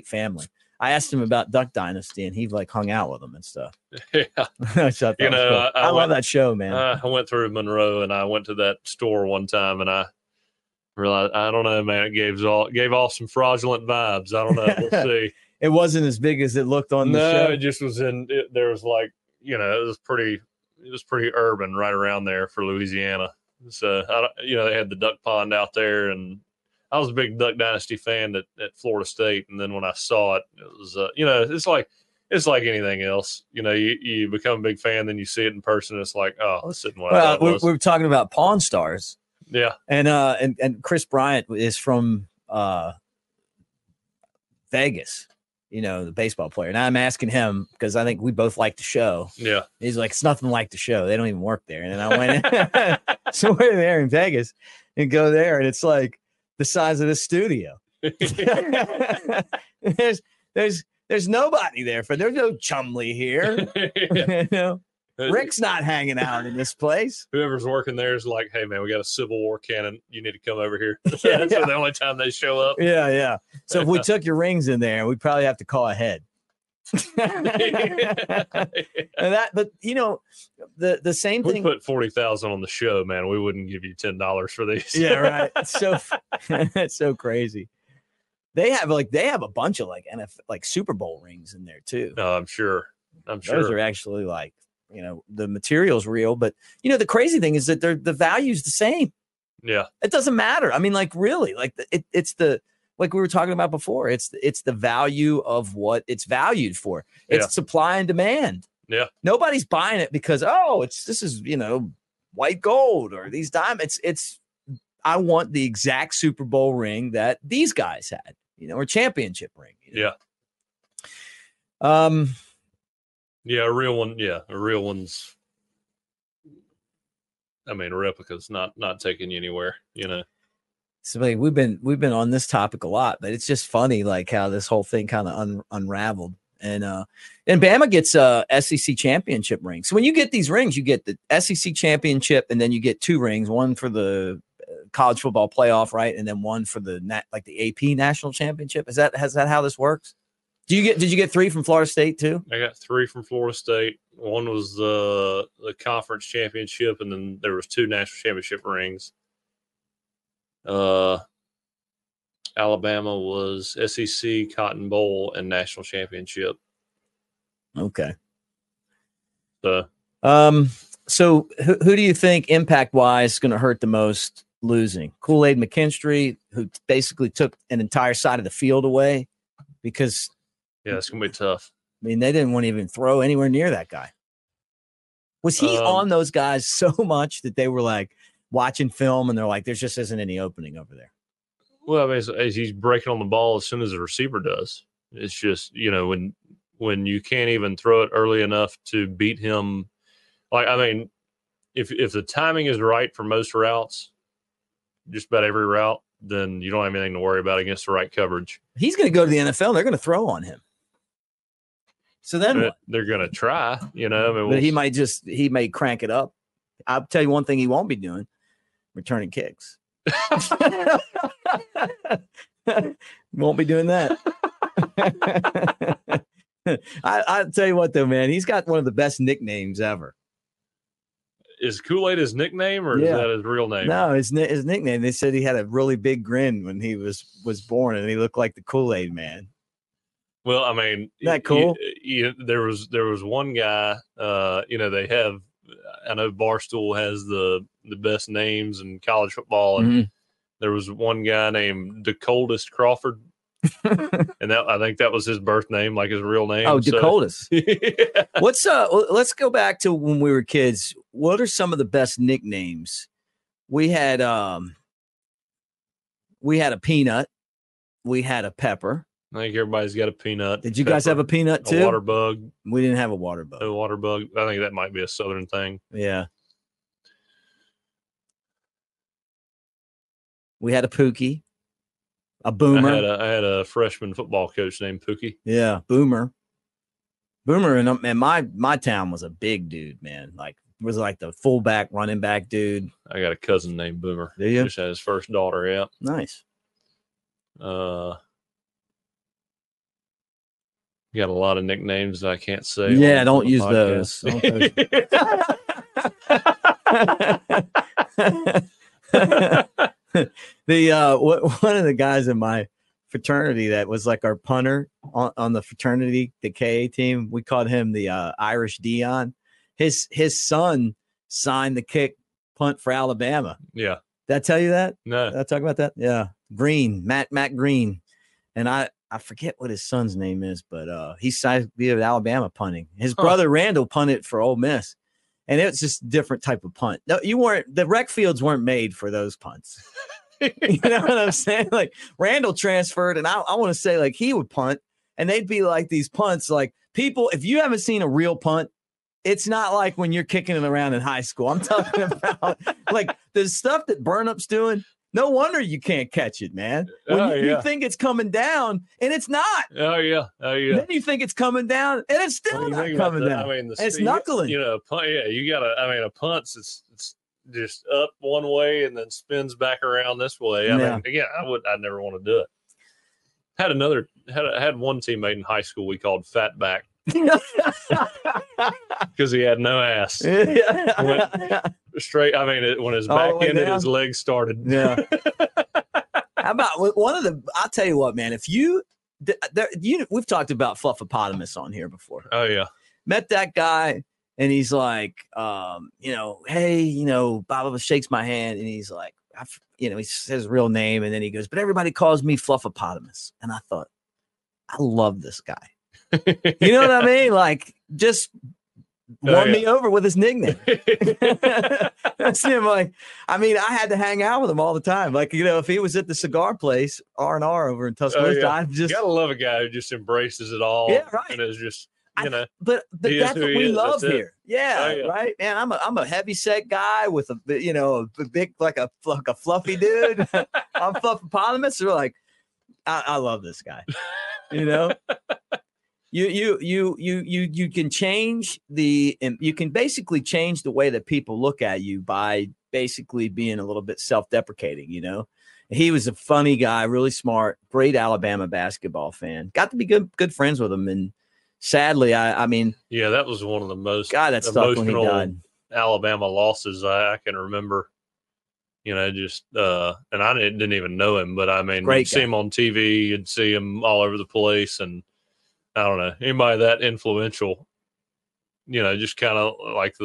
family. I asked him about Duck Dynasty, and he like hung out with them and stuff. Yeah, cool. I love that show, man. I went through Monroe, and I went to that store one time, and I realized I don't know, man. It gave off some fraudulent vibes. I don't know. We'll see. It wasn't as big as it looked on the show. No, it just was there was like, it was pretty urban right around there for Louisiana. So, they had the duck pond out there, and I was a big Duck Dynasty fan at Florida State. And then when I saw it, it was, it's like anything else. You become a big fan, then you see it in person. And it's like, oh, let's sit and watch. Well, we were talking about Pawn Stars. Yeah. And Chris Bryant is from Vegas. The baseball player. And I'm asking him because I think we both like the show. Yeah. He's like, it's nothing like the show. They don't even work there. And then I went somewhere there in Vegas and go there. And it's like the size of this studio. there's nobody there. There's no Chumley here. Rick's not hanging out in this place. Whoever's working there is like, hey, man, we got a Civil War cannon. You need to come over here. That's the only time they show up. Yeah, yeah. So if we took your rings in there, we'd probably have to call ahead. The same thing. We put 40,000 on the show, man. We wouldn't give you $10 for these. Yeah, right. It's so crazy. They have a bunch of NFL, Super Bowl rings in there too. I'm sure those are actually the material's real, but the crazy thing is that the value's the same. Yeah, it doesn't matter. I mean, really, it's the. Like we were talking about before, it's the value of what it's valued for. It's supply and demand. Yeah, nobody's buying it because this is white gold or these diamonds. I want the exact Super Bowl ring that these guys had, or championship ring. Yeah. Yeah, a real one. Yeah, a real one's. I mean, a replica's not taking you anywhere. So we've been on this topic a lot, but it's just funny how this whole thing kind of unraveled. And Bama gets a SEC championship ring. So when you get these rings, you get the SEC championship, and then you get two rings: one for the college football playoff, right, and then one for the AP national championship. Is that how this works? Did you get three from Florida State too? I got three from Florida State. One was the conference championship, and then there was two national championship rings. Alabama was SEC, Cotton Bowl, and national championship. Okay. So who do you think impact-wise is going to hurt the most losing? Kool-Aid McKinstry, who basically took an entire side of the field away because – yeah, it's going to be tough. I mean, they didn't want to even throw anywhere near that guy. Was he on those guys so much that they were like – watching film, and they're like, there just isn't any opening over there? Well, I mean, as he's breaking on the ball as soon as the receiver does. It's just, when you can't even throw it early enough to beat him. If the timing is right for most routes, just about every route, then you don't have anything to worry about against the right coverage. He's going to go to the NFL. They're going to throw on him. So then they're going to try, but he may crank it up. I'll tell you one thing he won't be doing. Returning kicks. Won't be doing that. I'll tell you what, though, man. He's got one of the best nicknames ever. Is Kool-Aid his nickname, or is that his real name? No, his nickname. They said he had a really big grin when he was born, and he looked like the Kool-Aid man. Well, I mean, isn't that cool? There was one guy. They have. I know Barstool has the best names in college football, and there was one guy named DeColdest Crawford, And that, I think that was his birth name, like his real name. Oh, Dakotas. So. Yeah. What's let's go back to when we were kids. What are some of the best nicknames? We had a peanut. We had a pepper. I think everybody's got a peanut. Did you guys have a peanut too? A water bug. We didn't have a water bug. A water bug. I think that might be a Southern thing. Yeah. We had a Pookie, a Boomer. I had a freshman football coach named Pookie. Yeah, Boomer, and my town was a big dude, man. Like was like the fullback, running back dude. I got a cousin named Boomer. Do you? Just had his first daughter. Yeah, nice. Got a lot of nicknames that I can't say. Yeah, don't use those. The one of the guys in my fraternity that was like our punter on the fraternity, the KA team, we called him the Irish Dion. His son signed the kick punt for Alabama. Yeah, did I tell you that? No, did I talk about that? Yeah, Green, Matt Green, and I forget what his son's name is, but he signed to be at Alabama punting. His brother Randall punted for Ole Miss. And it's just a different type of punt. No, you weren't. The rec fields weren't made for those punts. You know what I'm saying? Like Randall transferred, and I want to say like he would punt, and they'd be like these punts. Like people, if you haven't seen a real punt, it's not like when you're kicking it around in high school. I'm talking about like the stuff that Burnup's doing. No wonder you can't catch it, man. When you think it's coming down, and it's not. Oh, yeah. And then you think it's coming down, and it's still not coming down. I mean, it's knuckling. You know, a punt's it's just up one way and then spins back around this way. I mean, again, I'd never want to do it. Had one teammate in high school we called Fatback. Because he had no ass. Yeah. Went straight. I mean, when his back ended, his legs started. Yeah. How about one of the? I'll tell you what, man. If we've talked about Fluffopotamus on here before. Oh yeah. Met that guy, and he's like, hey, Bob shakes my hand, and he's like, he says his real name, and then he goes, but everybody calls me Fluffopotamus, and I thought, I love this guy. You know what I mean? Like, just won me over with his nickname. That's him. Like, I mean, I had to hang out with him all the time. Like, if he was at the cigar place, R&R over in Tuscaloosa, you gotta love a guy who just embraces it all. Yeah, right. And is just, but that's what we love here. Yeah, oh, yeah, right, man. I'm a heavy set guy with a a big like a fluffy dude. I'm Fluffopotamus. We're like, I love this guy. You can change you can basically change the way that people look at you by basically being a little bit self-deprecating. He was a funny guy, really smart, great Alabama basketball fan. Got to be good friends with him, and sadly, I mean, that was one of the most emotional Alabama losses I can remember. And I didn't even know him, but I mean, you'd see him on TV, you'd see him all over the place, and I don't know, anybody that influential, just kind of like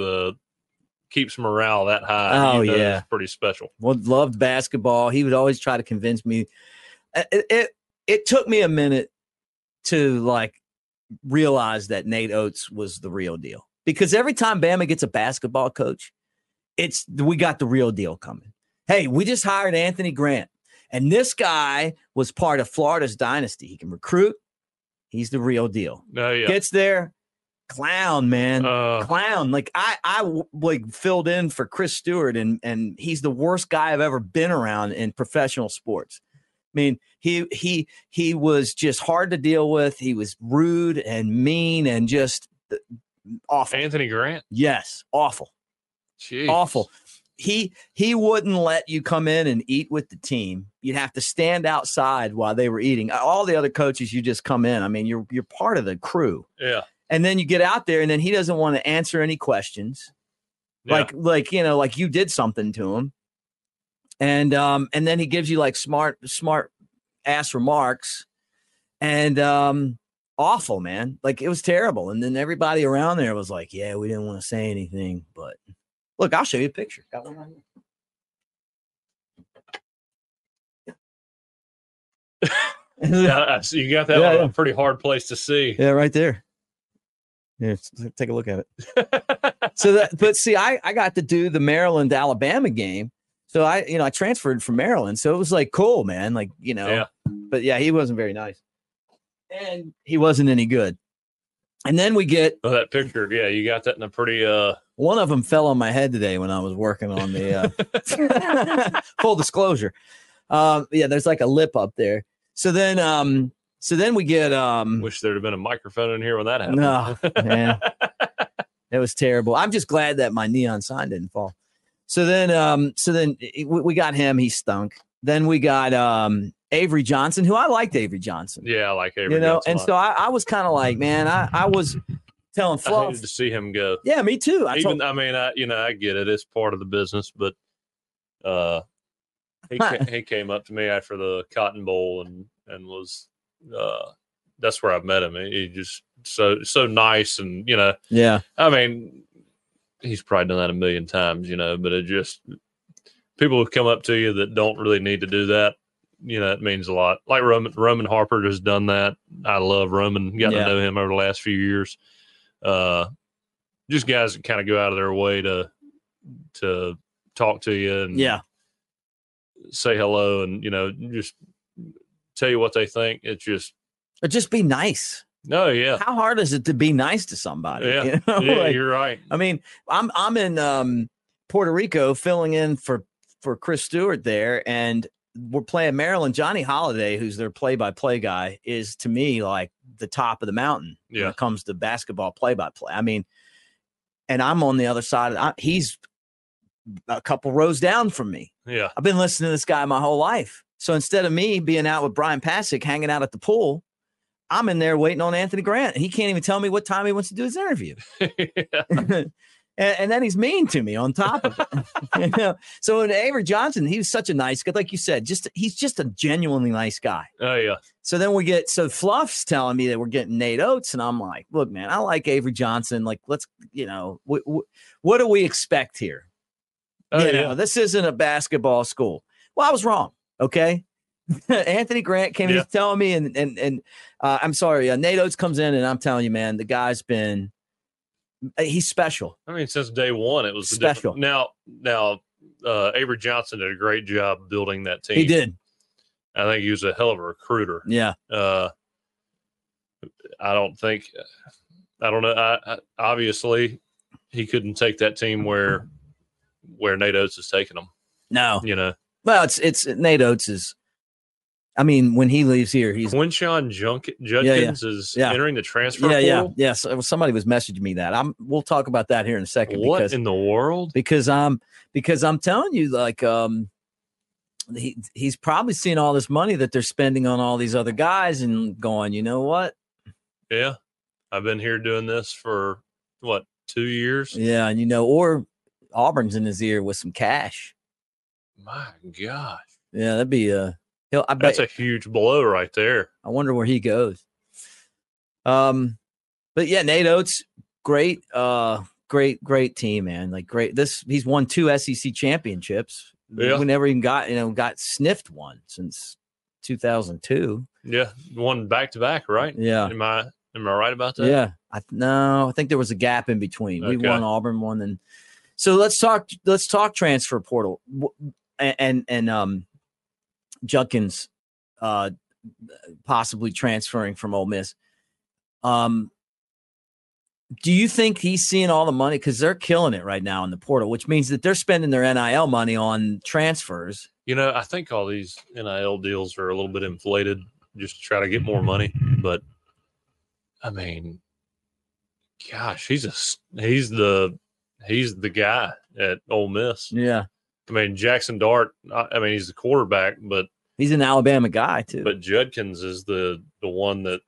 keeps morale that high. Oh, yeah. It's pretty special. Well, loved basketball. He would always try to convince me. It took me a minute to like realize that Nate Oates was the real deal, because every time Bama gets a basketball coach, we got the real deal coming. Hey, we just hired Anthony Grant, and this guy was part of Florida's dynasty. He can recruit. He's the real deal. Oh, yeah. Gets there. Clown, man. Clown. Like I filled in for Chris Stewart, and he's the worst guy I've ever been around in professional sports. I mean, he was just hard to deal with. He was rude and mean and just awful. Anthony Grant? Yes. Awful. Jeez. Awful. He wouldn't let you come in and eat with the team. You'd have to stand outside while they were eating. All the other coaches, you just come in. I mean, you're part of the crew. Yeah. And then you get out there, and then he doesn't want to answer any questions. Yeah. Like you did something to him. And then he gives you like smart ass remarks, and awful, man. Like, it was terrible. And then everybody around there was like, yeah, we didn't want to say anything, but look, I'll show you a picture. Got one right here. Yeah, so you got that on a pretty hard place to see. Yeah, right there. Yeah, take a look at it. So that, but see, I got to do the Maryland Alabama game. So I transferred from Maryland. So it was like cool, man. Like, you know, yeah. But yeah, he wasn't very nice. And he wasn't any good. And then we get that picture. Yeah, you got that in a pretty one of them fell on my head today when I was working on the full disclosure. Yeah, there's like a lip up there. So then we get wish there'd have been a microphone in here when that happened. No, man. It was terrible. I'm just glad that my neon sign didn't fall. So then we got him, he stunk. Then we got Avery Johnson, who I liked Avery Johnson. Yeah, I like Avery Johnson. And so I was kind of like, man, I was telling Fluff. I needed to see him go. Yeah, me too. I get it. It's part of the business. But he came up to me after the Cotton Bowl and was that's where I met him. He just so nice. And, you know. Yeah. I mean, he's probably done that a million times, you know. But it just people who come up to you that don't really need to do that. You know, it means a lot. Like Roman Harper has done that. I love Roman. Got to know him over the last few years. Just guys that kind of go out of their way to talk to you and say hello and, you know, just tell you what they think. Just be nice. No, yeah. How hard is it to be nice to somebody? Yeah, you know? Yeah, you're right. I mean, I'm in Puerto Rico filling in for Chris Stewart there, and we're playing Maryland. Johnny Holiday, who's their play-by-play guy, is to me like the top of the mountain when it comes to basketball play-by-play. I mean, and I'm on the other side. He's a couple rows down from me. Yeah, I've been listening to this guy my whole life. So instead of me being out with Brian Passick hanging out at the pool, I'm in there waiting on Anthony Grant, and he can't even tell me what time he wants to do his interview. And then he's mean to me on top of it. You know? So in Avery Johnson, he was such a nice guy. Like you said, he's just a genuinely nice guy. Oh, yeah. So then so Fluff's telling me that we're getting Nate Oates. And I'm like, look, man, I like Avery Johnson. Like, let's, you know, what do we expect here? Oh, you know, this isn't a basketball school. Well, I was wrong. Okay. Anthony Grant came in and telling me, and I'm sorry, Nate Oates comes in, and I'm telling you, man, the guy's been. He's special. I mean, since day one, it was special. Now, Avery Johnson did a great job building that team. He did. I think he was a hell of a recruiter. Yeah. I don't know. Obviously, he couldn't take that team where Nate Oates is taking them. No. You know. Well, it's Nate Oates is. I mean, when he leaves here, he's Quinshawn Judkins is entering the transfer portal. Yeah. So somebody was messaging me that. We'll talk about that here in a second. What in the world? Because I'm telling you, like, he's probably seen all this money that they're spending on all these other guys and going, you know what? Yeah, I've been here doing this for 2 years. Yeah, and or Auburn's in his ear with some cash. My gosh. Yeah, that'd be that's a huge blow right there. I wonder where he goes. But yeah, Nate Oates, great team, man. Like great. He's won 2 SEC championships. Yeah. We never even got sniffed one since 2002. Yeah, one back to back, right? Yeah. Am I right about that? Yeah. No, I think there was a gap in between. Okay. We won Auburn one, and so let's talk transfer portal and Judkins possibly transferring from Ole Miss. Do you think he's seeing all the money? Because they're killing it right now in the portal, which means that they're spending their NIL money on transfers. You know, I think all these NIL deals are a little bit inflated just to try to get more money. But, I mean, gosh, he's the guy at Ole Miss. Yeah. I mean, Jackson Dart, he's the quarterback, but he's an Alabama guy too. But Judkins is the one that,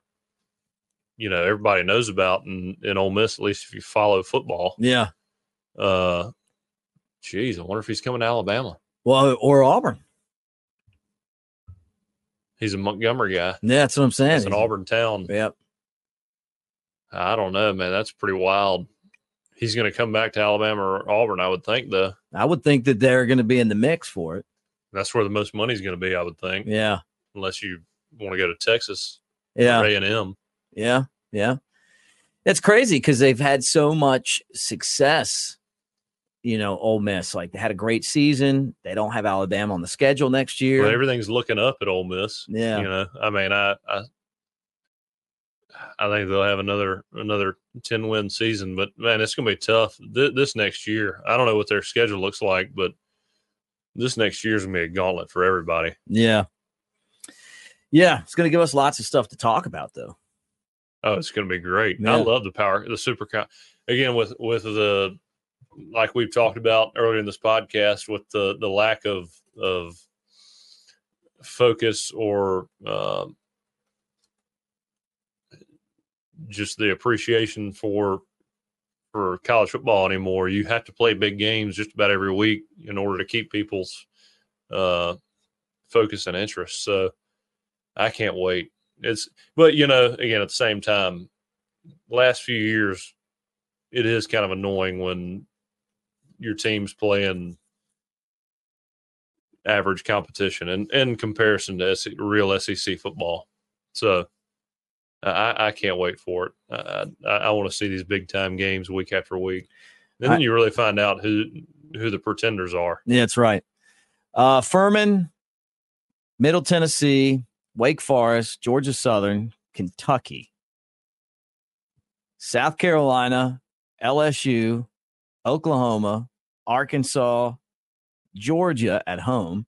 you know, everybody knows about in Ole Miss, at least if you follow football. Yeah. Geez, I wonder if he's coming to Alabama. Well, or Auburn. He's a Montgomery guy. Yeah, that's what I'm saying. It's an Auburn town. Yep. I don't know, man. That's pretty wild. He's going to come back to Alabama or Auburn, I would think, though. I would think that they're going to be in the mix for it. That's where the most money's going to be, I would think. Yeah. Unless you want to go to Texas. Yeah. A&M. Yeah. Yeah. That's crazy because they've had so much success. You know, Ole Miss, like they had a great season. They don't have Alabama on the schedule next year. Well, everything's looking up at Ole Miss. Yeah. You know, I mean, I think they'll have another 10-win season, but man, it's going to be tough this next year. I don't know what their schedule looks like, but this next year's going to be a gauntlet for everybody. Yeah. Yeah. It's going to give us lots of stuff to talk about though. Oh, it's going to be great. Yeah. I love the super again, with the, like we've talked about earlier in this podcast, with the lack of focus or, just the appreciation for college football anymore. You have to play big games just about every week in order to keep people's focus and interest. So I can't wait. But you know, again, at the same time, last few years, it is kind of annoying when your team's playing average competition and in comparison to real SEC football. So I can't wait for it. I want to see these big time games week after week. And then you really find out who the pretenders are. Yeah, that's right. Furman, Middle Tennessee, Wake Forest, Georgia Southern, Kentucky, South Carolina, LSU, Oklahoma, Arkansas, Georgia at home,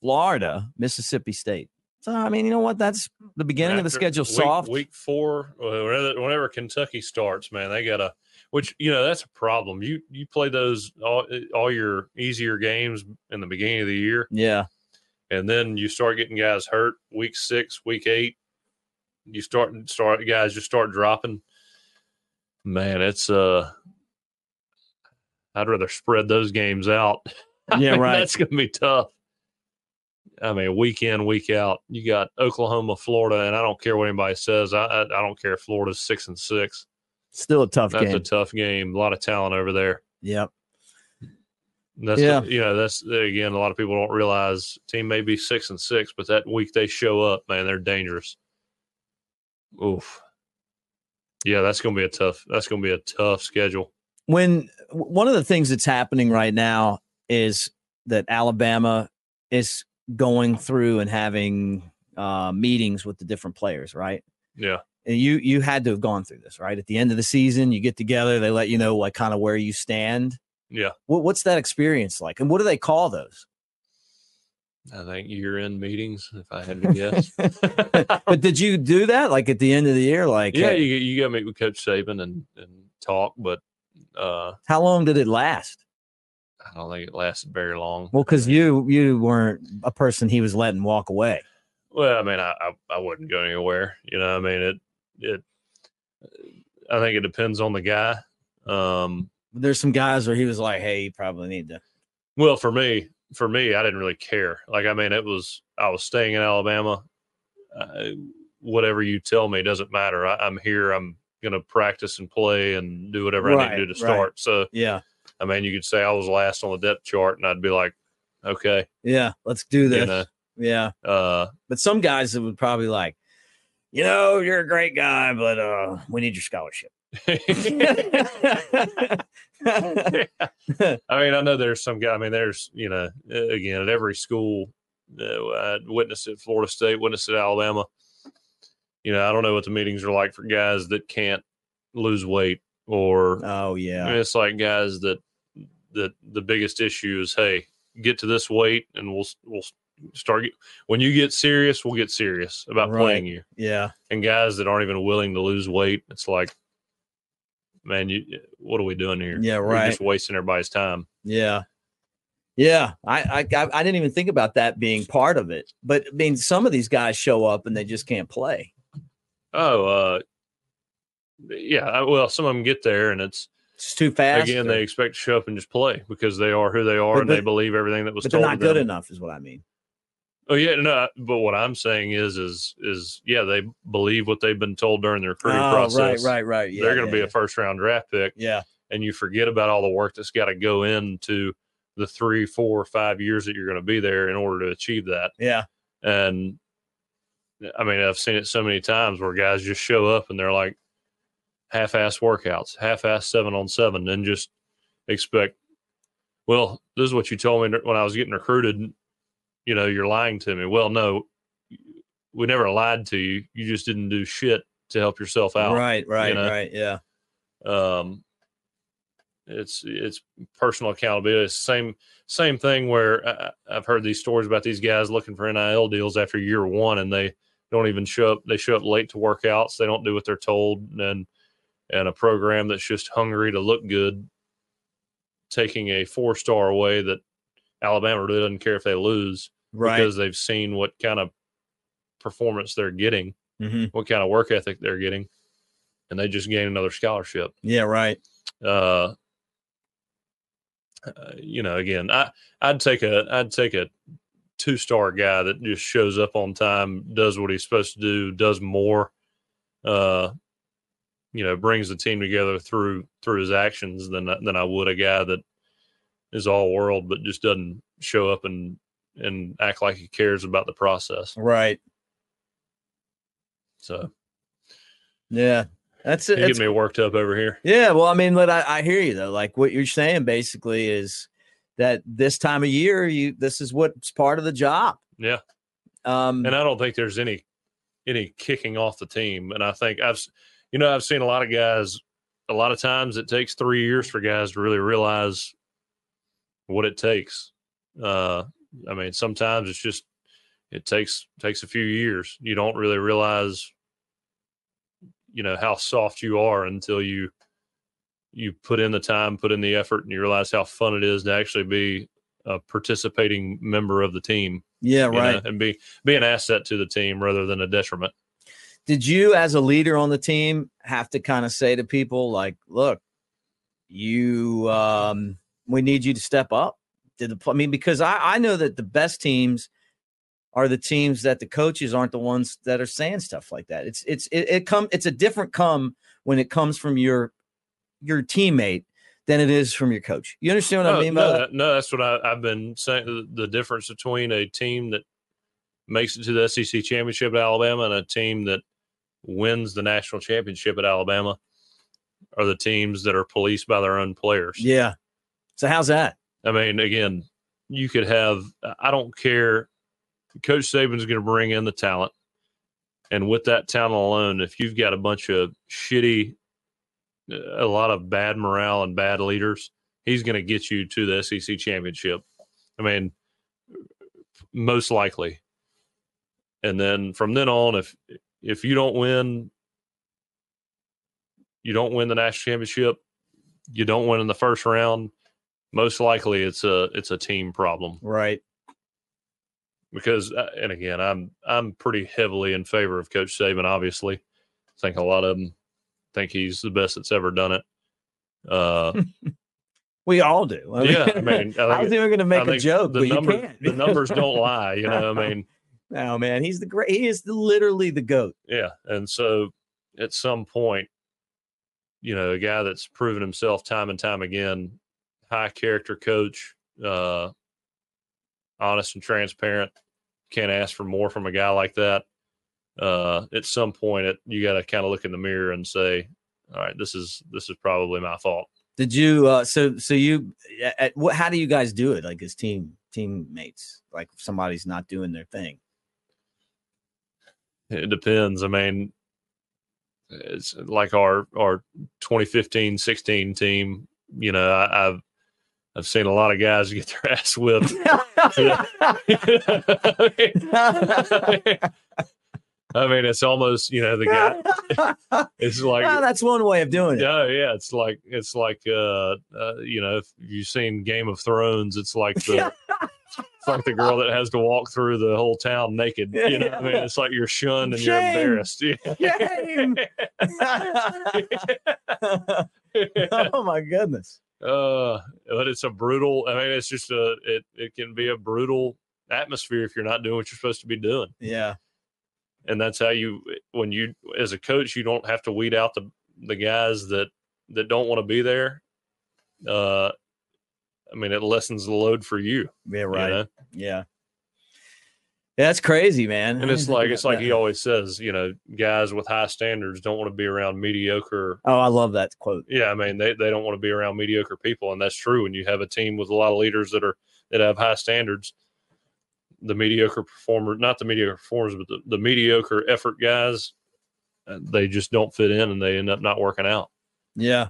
Florida, Mississippi State. So, I mean, you know what? That's the beginning of the schedule. Soft week 4, whenever Kentucky starts, man, they gotta. Which you know that's a problem. You play those all your easier games in the beginning of the year, yeah, and then you start getting guys hurt. Week 6, week 8, you start guys just start dropping. Man, it's I'd rather spread those games out. Yeah, right. That's gonna be tough. I mean, week in, week out, you got Oklahoma, Florida, and I don't care what anybody says. I don't care if Florida's 6-6. Still a tough game. That's a tough game. A lot of talent over there. Yep. That's again, a lot of people don't realize team may be 6-6, but that week they show up, man, they're dangerous. Oof. Yeah, that's going to be a tough schedule. When one of the things that's happening right now is that Alabama is going through and having meetings with the different players, right? Yeah. And you had to have gone through this, right? At the end of the season, you get together, they let you know like kind of where you stand. Yeah. What's that experience like? And what do they call those? I think year-end meetings, if I had to guess. But did you do that like at the end of the year? Like, yeah, hey, you got to meet with Coach Saban and talk, but how long did it last? I don't think it lasted very long. Well, because you weren't a person he was letting walk away. Well, I mean, I wouldn't go anywhere. You know, I mean, I think it depends on the guy. There's some guys where he was like, "Hey, you probably need to." Well, for me, I didn't really care. Like, I mean, I was staying in Alabama. Whatever you tell me doesn't matter. I'm here. I'm going to practice and play and do whatever I need to do to start. So, yeah. I mean, you could say I was last on the depth chart, and I'd be like, okay. Yeah, let's do this. You know? Yeah. But some guys would probably like, you know, you're a great guy, but we need your scholarship. I mean, I know there's some guy. I mean, there's, you know, again, at every school, I witnessed at Florida State, witnessed at Alabama. You know, I don't know what the meetings are like for guys that can't lose weight or I mean, it's like guys that the biggest issue is, hey, get to this weight and we'll start. When you get serious, we'll get serious about playing you. Yeah. And guys that aren't even willing to lose weight, it's like, man, what are we doing here? Yeah, right. We're just wasting everybody's time. Yeah. Yeah. I didn't even think about that being part of it. But, I mean, some of these guys show up and they just can't play. Oh, yeah, well, some of them get there, and it's too fast. Again, they expect to show up and just play because they are who they are, and they believe everything that was told to them. But they're not good enough is what I mean. Oh, yeah, no, but what I'm saying is yeah, they believe what they've been told during the recruiting process. Right. Yeah, they're going to be a first-round draft pick. Yeah. And you forget about all the work that's got to go into the 3, 4, 5 years that you're going to be there in order to achieve that. Yeah. And I mean, I've seen it so many times where guys just show up and they're like half-ass workouts, half-ass 7-on-7, and just expect, well, this is what you told me when I was getting recruited. You know, you're lying to me. Well, no, we never lied to you. You just didn't do shit to help yourself out. Right, you know? Right, yeah. It's personal accountability. It's same thing where I've heard these stories about these guys looking for NIL deals after year one, and they don't even show up. They show up late to workouts. They don't do what they're told, and a program that's just hungry to look good, taking a 4-star away that Alabama really doesn't care if they lose, right, because they've seen what kind of performance they're getting, mm-hmm, what kind of work ethic they're getting, and they just gain another scholarship. Yeah, right. You know, again, I'd take a 2-star guy that just shows up on time, does what he's supposed to do, does more, you know, brings the team together through his actions than I would a guy that is all world, but just doesn't show up and act like he cares about the process. Right. So. Yeah. That's it. You get me worked up over here. Yeah, well, I mean, but I hear you though. Like what you're saying basically is that this time of year, this is what's part of the job. Yeah, and I don't think there's any kicking off the team. And I think I've seen a lot of guys. A lot of times, it takes 3 years for guys to really realize what it takes. I mean, sometimes it's just it takes a few years. You don't really realize, you know, how soft you are until you put in the time, put in the effort, and you realize how fun it is to actually be a participating member of the team. Yeah, right. Know, and be an asset to the team rather than a detriment. Did you, as a leader on the team, have to kind of say to people, like, look, you, we need you to step up? Because I know that the best teams are the teams that the coaches aren't the ones that are saying stuff like that. It's a different come when it comes from your teammate than it is from your coach. You understand what I mean by that? No, that's what I've been saying. The difference between a team that makes it to the SEC championship at Alabama and a team that wins the national championship at Alabama are the teams that are policed by their own players. Yeah. So how's that? I mean, again, you could have, I don't care. Coach Saban's going to bring in the talent, and with that talent alone, if you've got a bunch of shitty, a lot of bad morale and bad leaders, he's going to get you to the SEC championship. I mean, most likely. And then from then on, if you don't win, you don't win the national championship, you don't win in the first round, most likely it's a team problem. Right. Because, and again, I'm pretty heavily in favor of Coach Saban, obviously. I think a lot of them think he's the best that's ever done it. We all do. I was even going to make a joke, but you can't. The numbers don't lie, you know what I mean? No, man, he's the great. He is literally the GOAT. Yeah, and so at some point, you know, a guy that's proven himself time and time again, high character coach, honest and transparent. Can't ask for more from a guy like that. At some point, you got to kind of look in the mirror and say, "All right, this is probably my fault." Did you? So you? How do you guys do it? Like as teammates, like if somebody's not doing their thing. It depends. I mean, it's like our 2015-16 team. You know, I've seen a lot of guys get their ass whipped. I mean, it's almost, you know, the guy. It's like, well, that's one way of doing it. Oh, yeah, it's like you know, if you've seen Game of Thrones, it's like the girl that has to walk through the whole town naked. You know, I mean, it's like you're shunned and you're embarrassed. Yeah. Oh my goodness. But it's a brutal, I mean, it's just it can be a brutal atmosphere if you're not doing what you're supposed to be doing. Yeah. And that's how when you, as a coach, you don't have to weed out the guys that don't want to be there. I mean, it lessens the load for you. Yeah. Right. You know? Yeah. Yeah, that's crazy, man. And it's like he always says, you know, guys with high standards don't want to be around mediocre. Oh, I love that quote. Yeah, I mean, they don't want to be around mediocre people, and that's true. When you have a team with a lot of leaders that have high standards, the mediocre performers, not the mediocre performers, but the mediocre effort guys, they just don't fit in, and they end up not working out. Yeah,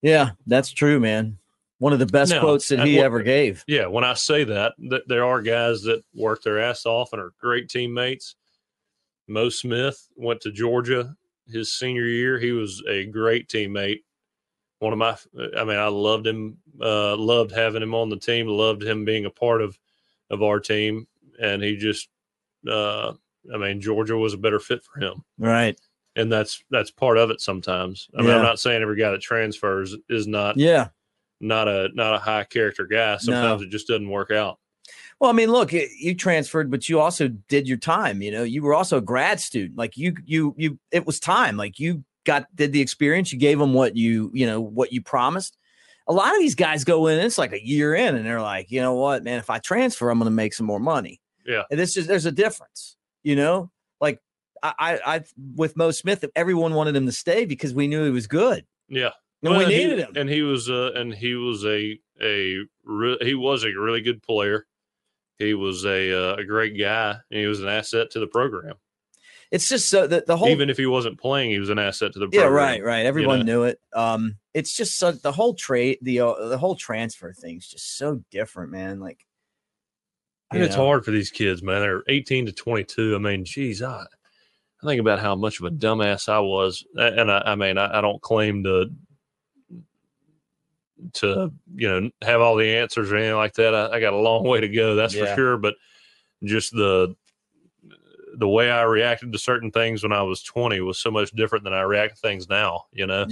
yeah, that's true, man. One of the best quotes that he ever gave. Yeah, when I say that there are guys that work their ass off and are great teammates. Mo Smith went to Georgia his senior year. He was a great teammate. I loved him. Loved having him on the team. Loved him being a part of our team. And he just, Georgia was a better fit for him. Right. And that's part of it sometimes. I'm not saying every guy that transfers is not. Yeah. Not a high character guy. Sometimes it just doesn't work out. Well, I mean, look, you transferred, but you also did your time. You know, you were also a grad student. Like you, it was time. Like you did the experience. You gave them what you promised. A lot of these guys go in, and it's like a year in, and they're like, you know what, man, if I transfer, I'm going to make some more money. Yeah, and there's a difference. You know, like I with Mo Smith, everyone wanted him to stay because we knew he was good. Yeah. And well, we needed him. And he was a really good player. He was a great guy, and he was an asset to the program. It's just so that the whole, even if he wasn't playing, he was an asset to the program. Yeah, right. Everyone knew it. It's just so the whole trade, the whole transfer thing's just so different, man. Like, and it's hard for these kids, man. They're 18 to 22. I mean, geez, I think about how much of a dumbass I was, and I don't claim to have all the answers or anything like that. I got a long way to go, that's for sure, but just the way I reacted to certain things when I was 20 was so much different than I react to things now, and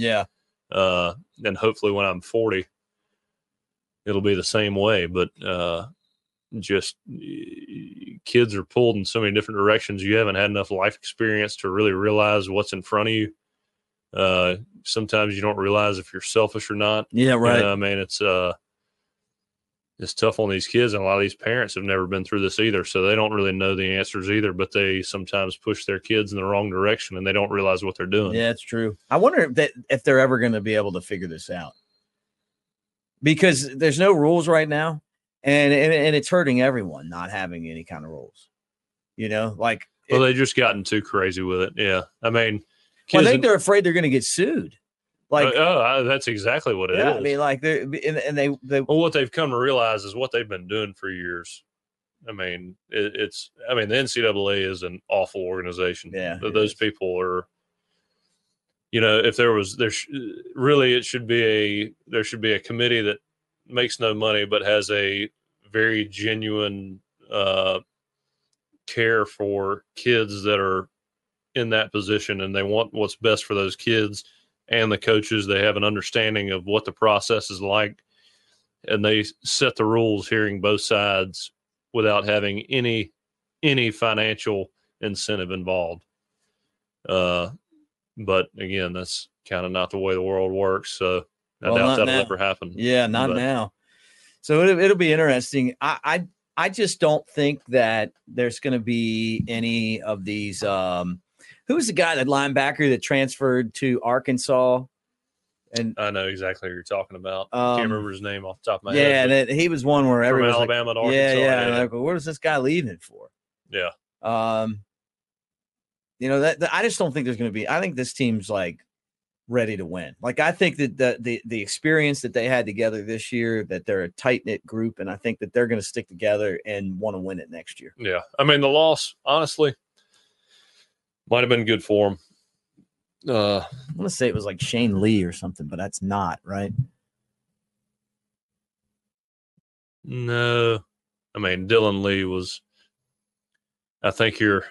hopefully when I'm 40 it'll be the same way, but just kids are pulled in so many different directions. You haven't had enough life experience to really realize what's in front of you. Sometimes you don't realize if you're selfish or not. Yeah, right. It's tough on these kids, and a lot of these parents have never been through this either, so they don't really know the answers either, but they sometimes push their kids in the wrong direction, and they don't realize what they're doing. Yeah, that's true. I wonder if they're ever going to be able to figure this out, because there's no rules right now, and it's hurting everyone not having any kind of rules. You know, like... Well, they've just gotten too crazy with it, yeah. I mean... Well, I think they're afraid they're going to get sued. Like, that's exactly what it is. I mean, like, what they've come to realize is what they've been doing for years. I mean, the NCAA is an awful organization. Yeah, those people are. You know, if there should be a committee that makes no money but has a very genuine care for kids that are in that position, and they want what's best for those kids and the coaches. They have an understanding of what the process is like, and they set the rules hearing both sides without having any financial incentive involved. But again, that's kind of not the way the world works. So I doubt that'll ever happen. Yeah. Not now. So it'll be interesting. I just don't think that there's going to be any of these, who was the guy, that linebacker that transferred to Arkansas? And I know exactly who you're talking about. I can't remember his name off the top of my head. Yeah, and he was one where everyone from Alabama to Arkansas. Yeah. Like, well, where was this guy leaving for? Yeah. I just don't think there's going to be. I think this team's like ready to win. Like, I think that the experience that they had together this year, that they're a tight knit group, and I think that they're going to stick together and want to win it next year. Yeah, I mean, the loss, honestly, might have been good for him. I want to say it was like Shane Lee or something, but that's not right. No, I mean, Dylan Lee was. I think you're.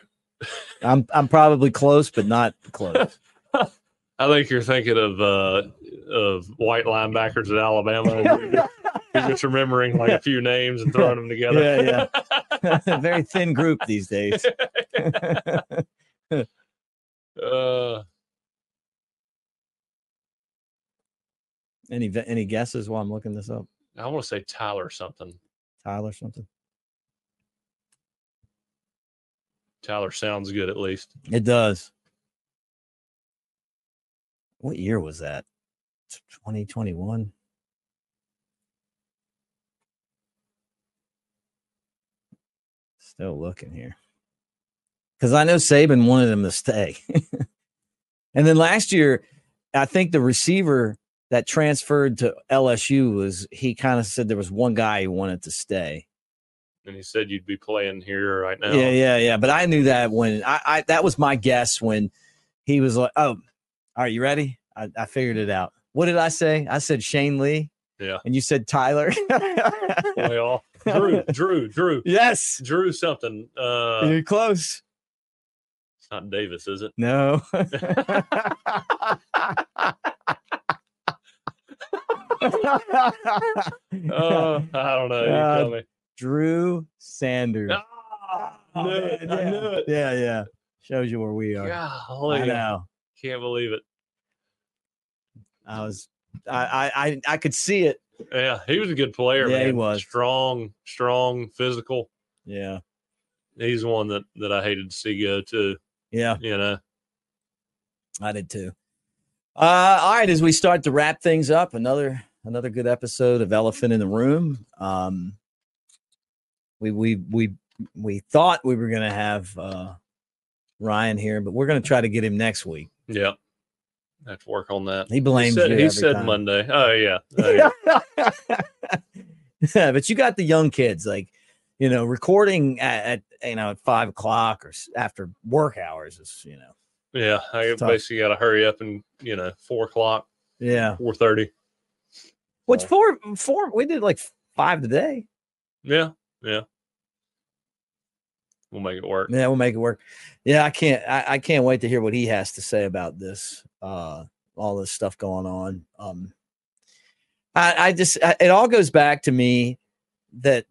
I'm probably close, but not close. I think you're thinking of white linebackers at Alabama. You're just remembering like a few names and throwing them together. Yeah. Very thin group these days. Any guesses while I'm looking this up? I want to say Tyler something. Tyler sounds good, at least. It does. What year was that? 2021? Still looking here. Because I know Saban wanted him to stay. And then last year, I think the receiver that transferred to LSU was, he kind of said there was one guy he wanted to stay. And he said you'd be playing here right now. Yeah. But I knew that when I that was my guess when he was like, oh, are you ready? I figured it out. What did I say? I said Shane Lee. Yeah. And you said Tyler. Well, Drew. Yes. Drew something. You're close. It's not Davis, is it? No. I don't know. You tell me. Drew Sanders. I knew it. Yeah. Shows you where we are. Golly, I know. Can't believe it. I could see it. Yeah, he was a good player. Yeah, man. He was strong, physical. Yeah, he's one that I hated to see go too. Yeah, I did too. All right, as we start to wrap things up, another good episode of Elephant in the Room. We thought we were going to have Ryan here, but we're going to try to get him next week. Yeah. I have to work on that. He blames you. He said Monday. Oh yeah. Yeah, but you got the young kids, like, recording at 5:00 or after work hours is, Yeah, I basically got to hurry up and 4:00. Yeah, 4:30. Which four? We did like 5 today. Yeah. We'll make it work. Yeah, we'll make it work. Yeah, I can't wait to hear what he has to say about this. All this stuff going on. It all goes back to me that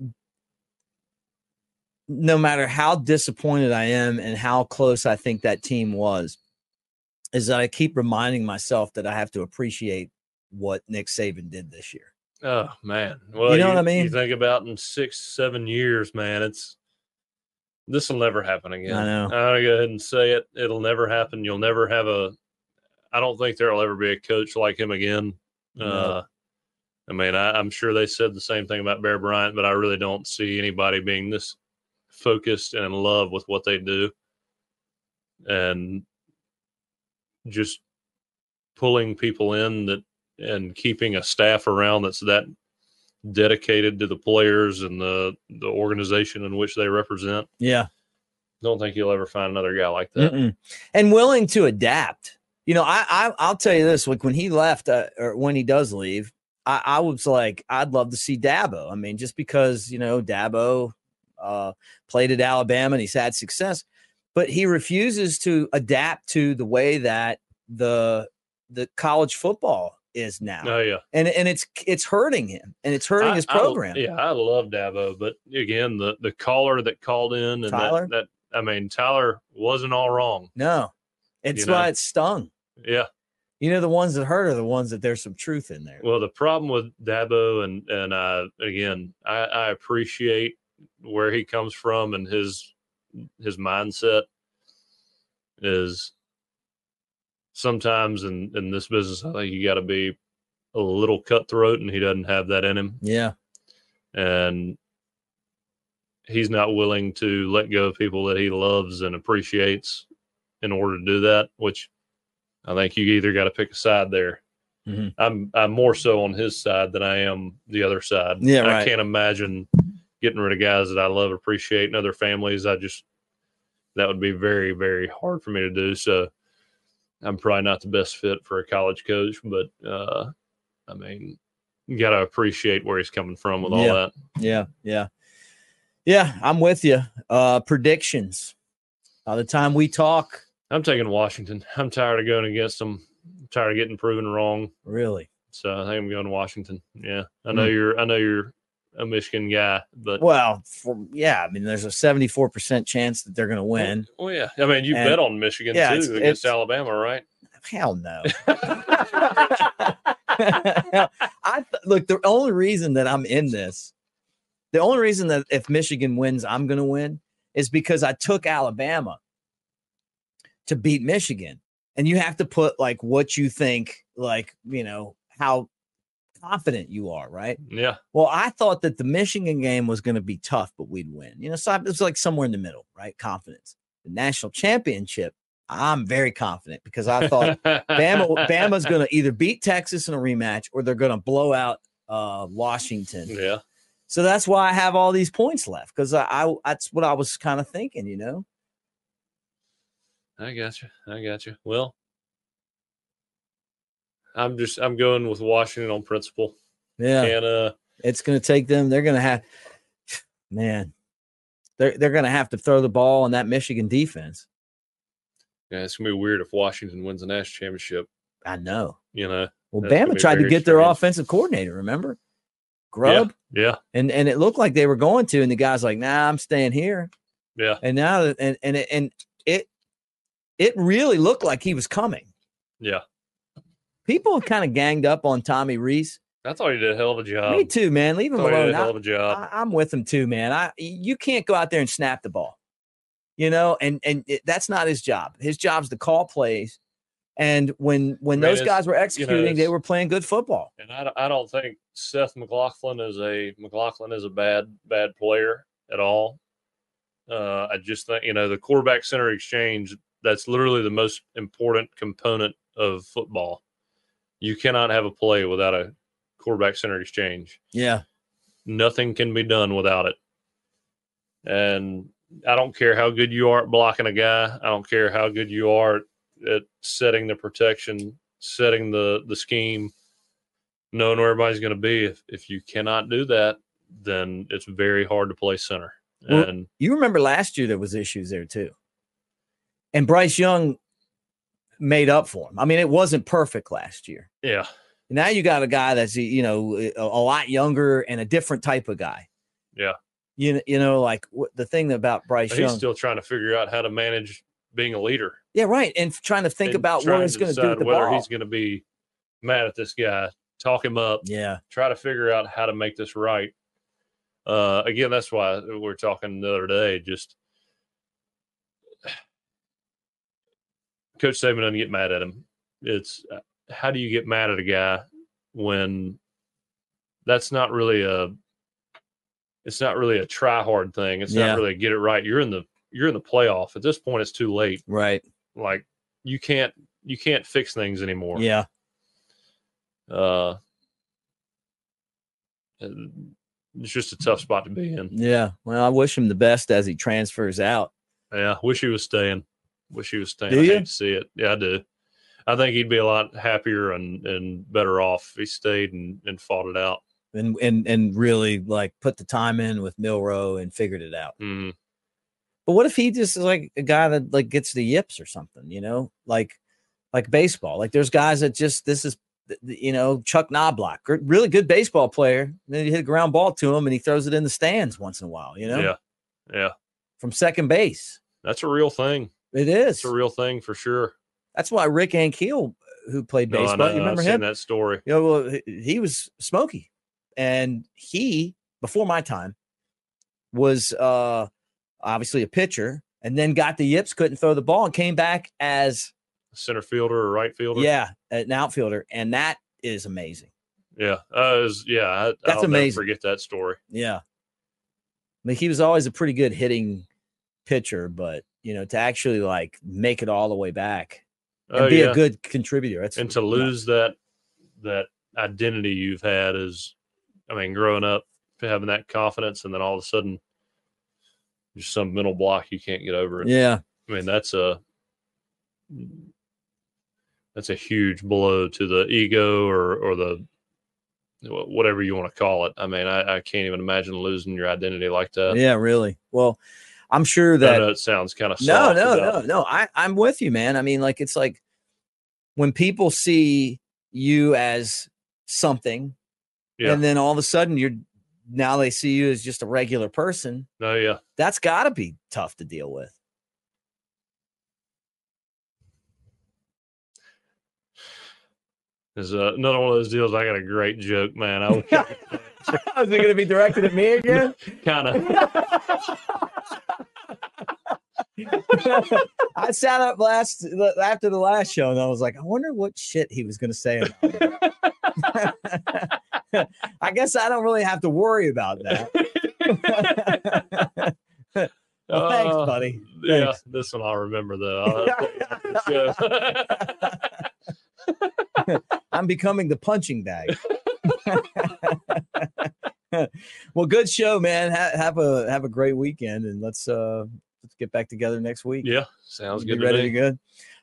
no matter how disappointed I am and how close I think that team was, is that I keep reminding myself that I have to appreciate what Nick Saban did this year. Oh man. Well, what I mean? You think about in 6-7 years, man, this will never happen again. I know. I'm going to go ahead and say it. It'll never happen. You'll never have I don't think there'll ever be a coach like him again. No. I'm sure they said the same thing about Bear Bryant, but I really don't see anybody being this focused and in love with what they do and just pulling people in and keeping a staff around that's that dedicated to the players and the organization in which they represent. Yeah. Don't think you'll ever find another guy like that. Mm-mm. And willing to adapt. I'll tell you this, like when he left or when he does leave, I was like, I'd love to see Dabo. I mean, just because, Dabo played at Alabama and he's had success, but he refuses to adapt to the way that the college football is now. Oh yeah. And it's hurting him and it's hurting his program. I love Dabo, but again, the caller that called in and Tyler, Tyler wasn't all wrong. No, it's why it stung. Yeah. The ones that hurt are the ones that there's some truth in there. Well, the problem with Dabo I appreciate where he comes from and his mindset is sometimes in this business, I think you got to be a little cutthroat and he doesn't have that in him. Yeah. And he's not willing to let go of people that he loves and appreciates in order to do that, which I think you either got to pick a side there. Mm-hmm. I'm more so on his side than I am the other side. Yeah, right. I can't imagine getting rid of guys that I love, appreciate, and other families. That would be very, very hard for me to do. So I'm probably not the best fit for a college coach, but you got to appreciate where he's coming from with all that. Yeah. I'm with you. Predictions. By the time we talk, I'm taking Washington. I'm tired of going against them. I'm tired of getting proven wrong. Really? So I think I'm going to Washington. Yeah. I know you're a Michigan guy, but there's a 74% chance that they're going to win. Oh yeah. You bet on Michigan too against Alabama, right? Hell no. Look, the only reason that if Michigan wins, I'm going to win is because I took Alabama to beat Michigan. And you have to put like what you think, like, you know, how confident you are, right? Yeah. Well, I thought that the Michigan game was going to be tough, but we'd win. You know, so it's like somewhere in the middle, right? Confidence. The national championship, I'm very confident because I thought Bama's going to either beat Texas in a rematch or they're going to blow out Washington. Yeah. So that's why I have all these points left, because that's what I was kind of thinking, you know? I got you. Well, I'm going with Washington on principle. Yeah. And it's going to take them. They're going to have, man, they're going to have to throw the ball on that Michigan defense. Yeah. It's going to be weird if Washington wins the national championship. I know. You know, well, Bama tried to get their offensive coordinator. Remember? Grubb. Yeah. And it looked like they were going to, and the guy's like, nah, I'm staying here. Yeah. And now, it really looked like he was coming. Yeah. People have kind of ganged up on Tommy Rees. I thought he did a hell of a job. Me too, man. Leave him alone. I'm with him too, man. You can't go out there and snap the ball, you know, and that's not his job. His job's to call plays. And when those guys were executing, you know, they were playing good football. And I don't think Seth McLaughlin is a bad player at all. I just think, you know, the quarterback center exchange, that's literally the most important component of football. You cannot have a play without a quarterback center exchange. Yeah. Nothing can be done without it. And I don't care how good you are at blocking a guy. I don't care how good you are at setting the protection, setting the scheme, knowing where everybody's going to be. If you cannot do that, then it's very hard to play center. Well, and you remember last year there was issues there too. And Bryce Young made up for him. I mean, it wasn't perfect last year. Yeah. Now you got a guy that's, you know, a lot younger and a different type of guy. Yeah. You know, like the thing about Bryce Young. He's still trying to figure out how to manage being a leader. Yeah, right. And trying to think about what he's going to do with the ball. Whether he's going to be mad at this guy, talk him up. Yeah. Try to figure out how to make this right. Again, that's why we were talking the other day, just – Coach Saban doesn't get mad at him. It's how do you get mad at a guy when that's not really a try hard thing. It's not really a get it right. You're in the playoff at this point. It's too late, right? Like you can't fix things anymore. Yeah. It's just a tough spot to be in. Yeah. Well, I wish him the best as he transfers out. Yeah. Wish he was staying. I hate to see it. Yeah, I do. I think he'd be a lot happier and better off if he stayed and fought it out. And really, like, put the time in with Milroe and figured it out. Mm. But what if he just is, like, a guy that, like, gets the yips or something, you know? Like baseball. Like, there's guys that just – this is, you know, Chuck Knobloch. Really good baseball player. And then you hit a ground ball to him, and he throws it in the stands once in a while, you know? Yeah, yeah. From second base. That's a real thing. It is. It's a real thing for sure. That's why Rick Ankiel, who played baseball, you remember him? I've seen that story. You know, well, he was Smokey, and he, before my time, was obviously a pitcher, and then got the yips, couldn't throw the ball, and came back as a center fielder or right fielder. Yeah, an outfielder, and that is amazing. Yeah, that's amazing. Never forget that story. Yeah, I mean, he was always a pretty good hitting pitcher, but. You know, to actually, like, make it all the way back and be a good contributor. And to lose that identity you've had is, I mean, growing up, having that confidence, and then all of a sudden just some mental block you can't get over it. Yeah. I mean, that's a huge blow to the ego or the whatever you want to call it. I mean, I can't even imagine losing your identity like that. Yeah, really. Well, I'm sure that it sounds kind of soft. No. I'm with you, man. I mean, like, it's like when people see you as something, and then all of a sudden now they see you as just a regular person. Oh, yeah. That's got to be tough to deal with. There's another one of those deals. I got a great joke, man. Is it going to be directed at me again? Kind of. I sat up after the last show, and I was like, I wonder what shit he was going to say about it. I guess I don't really have to worry about that. Well, thanks, buddy. Thanks. Yeah, this one I'll remember, though. I'm becoming the punching bag. Well, good show, man. Have a great weekend, and let's get back together next week. Yeah, sounds good. Ready to go?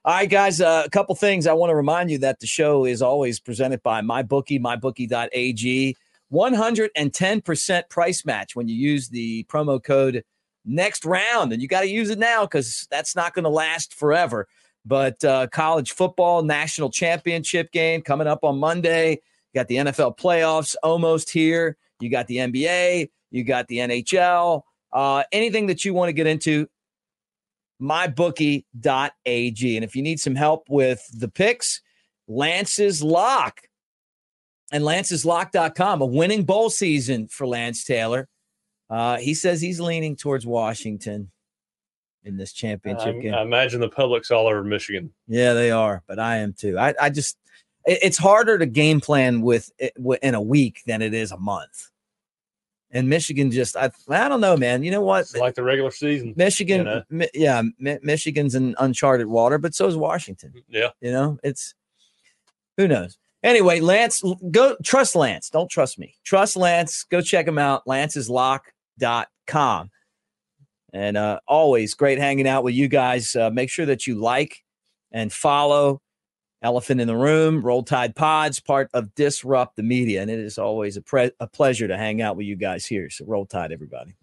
All right, guys. A couple things. I want to remind you that the show is always presented by MyBookie, MyBookie.ag. 110% price match when you use the promo code Next Round, and you got to use it now because that's not going to last forever. But college football national championship game coming up on Monday. You got the NFL playoffs almost here. You got the NBA. You got the NHL. Anything that you want to get into, mybookie.ag. And if you need some help with the picks, Lance's Lock and lanceslock.com, a winning bowl season for Lance Taylor. He says he's leaning towards Washington in this championship game. I imagine the public's all over Michigan. Yeah, they are, but I am too. I just – it's harder to game plan with in a week than it is a month. And Michigan just – I don't know, man. You know what? It's like the regular season. Michigan, you know? Michigan's in uncharted water, but so is Washington. Yeah. You know, it's – who knows? Anyway, Lance, go trust Lance. Don't trust me. Trust Lance. Go check him out, lanceslock.com. And always great hanging out with you guys. Make sure that you like and follow Elephant in the Room, Roll Tide Pods, part of Disrupt the Media. And it is always a pleasure to hang out with you guys here. So Roll Tide, everybody.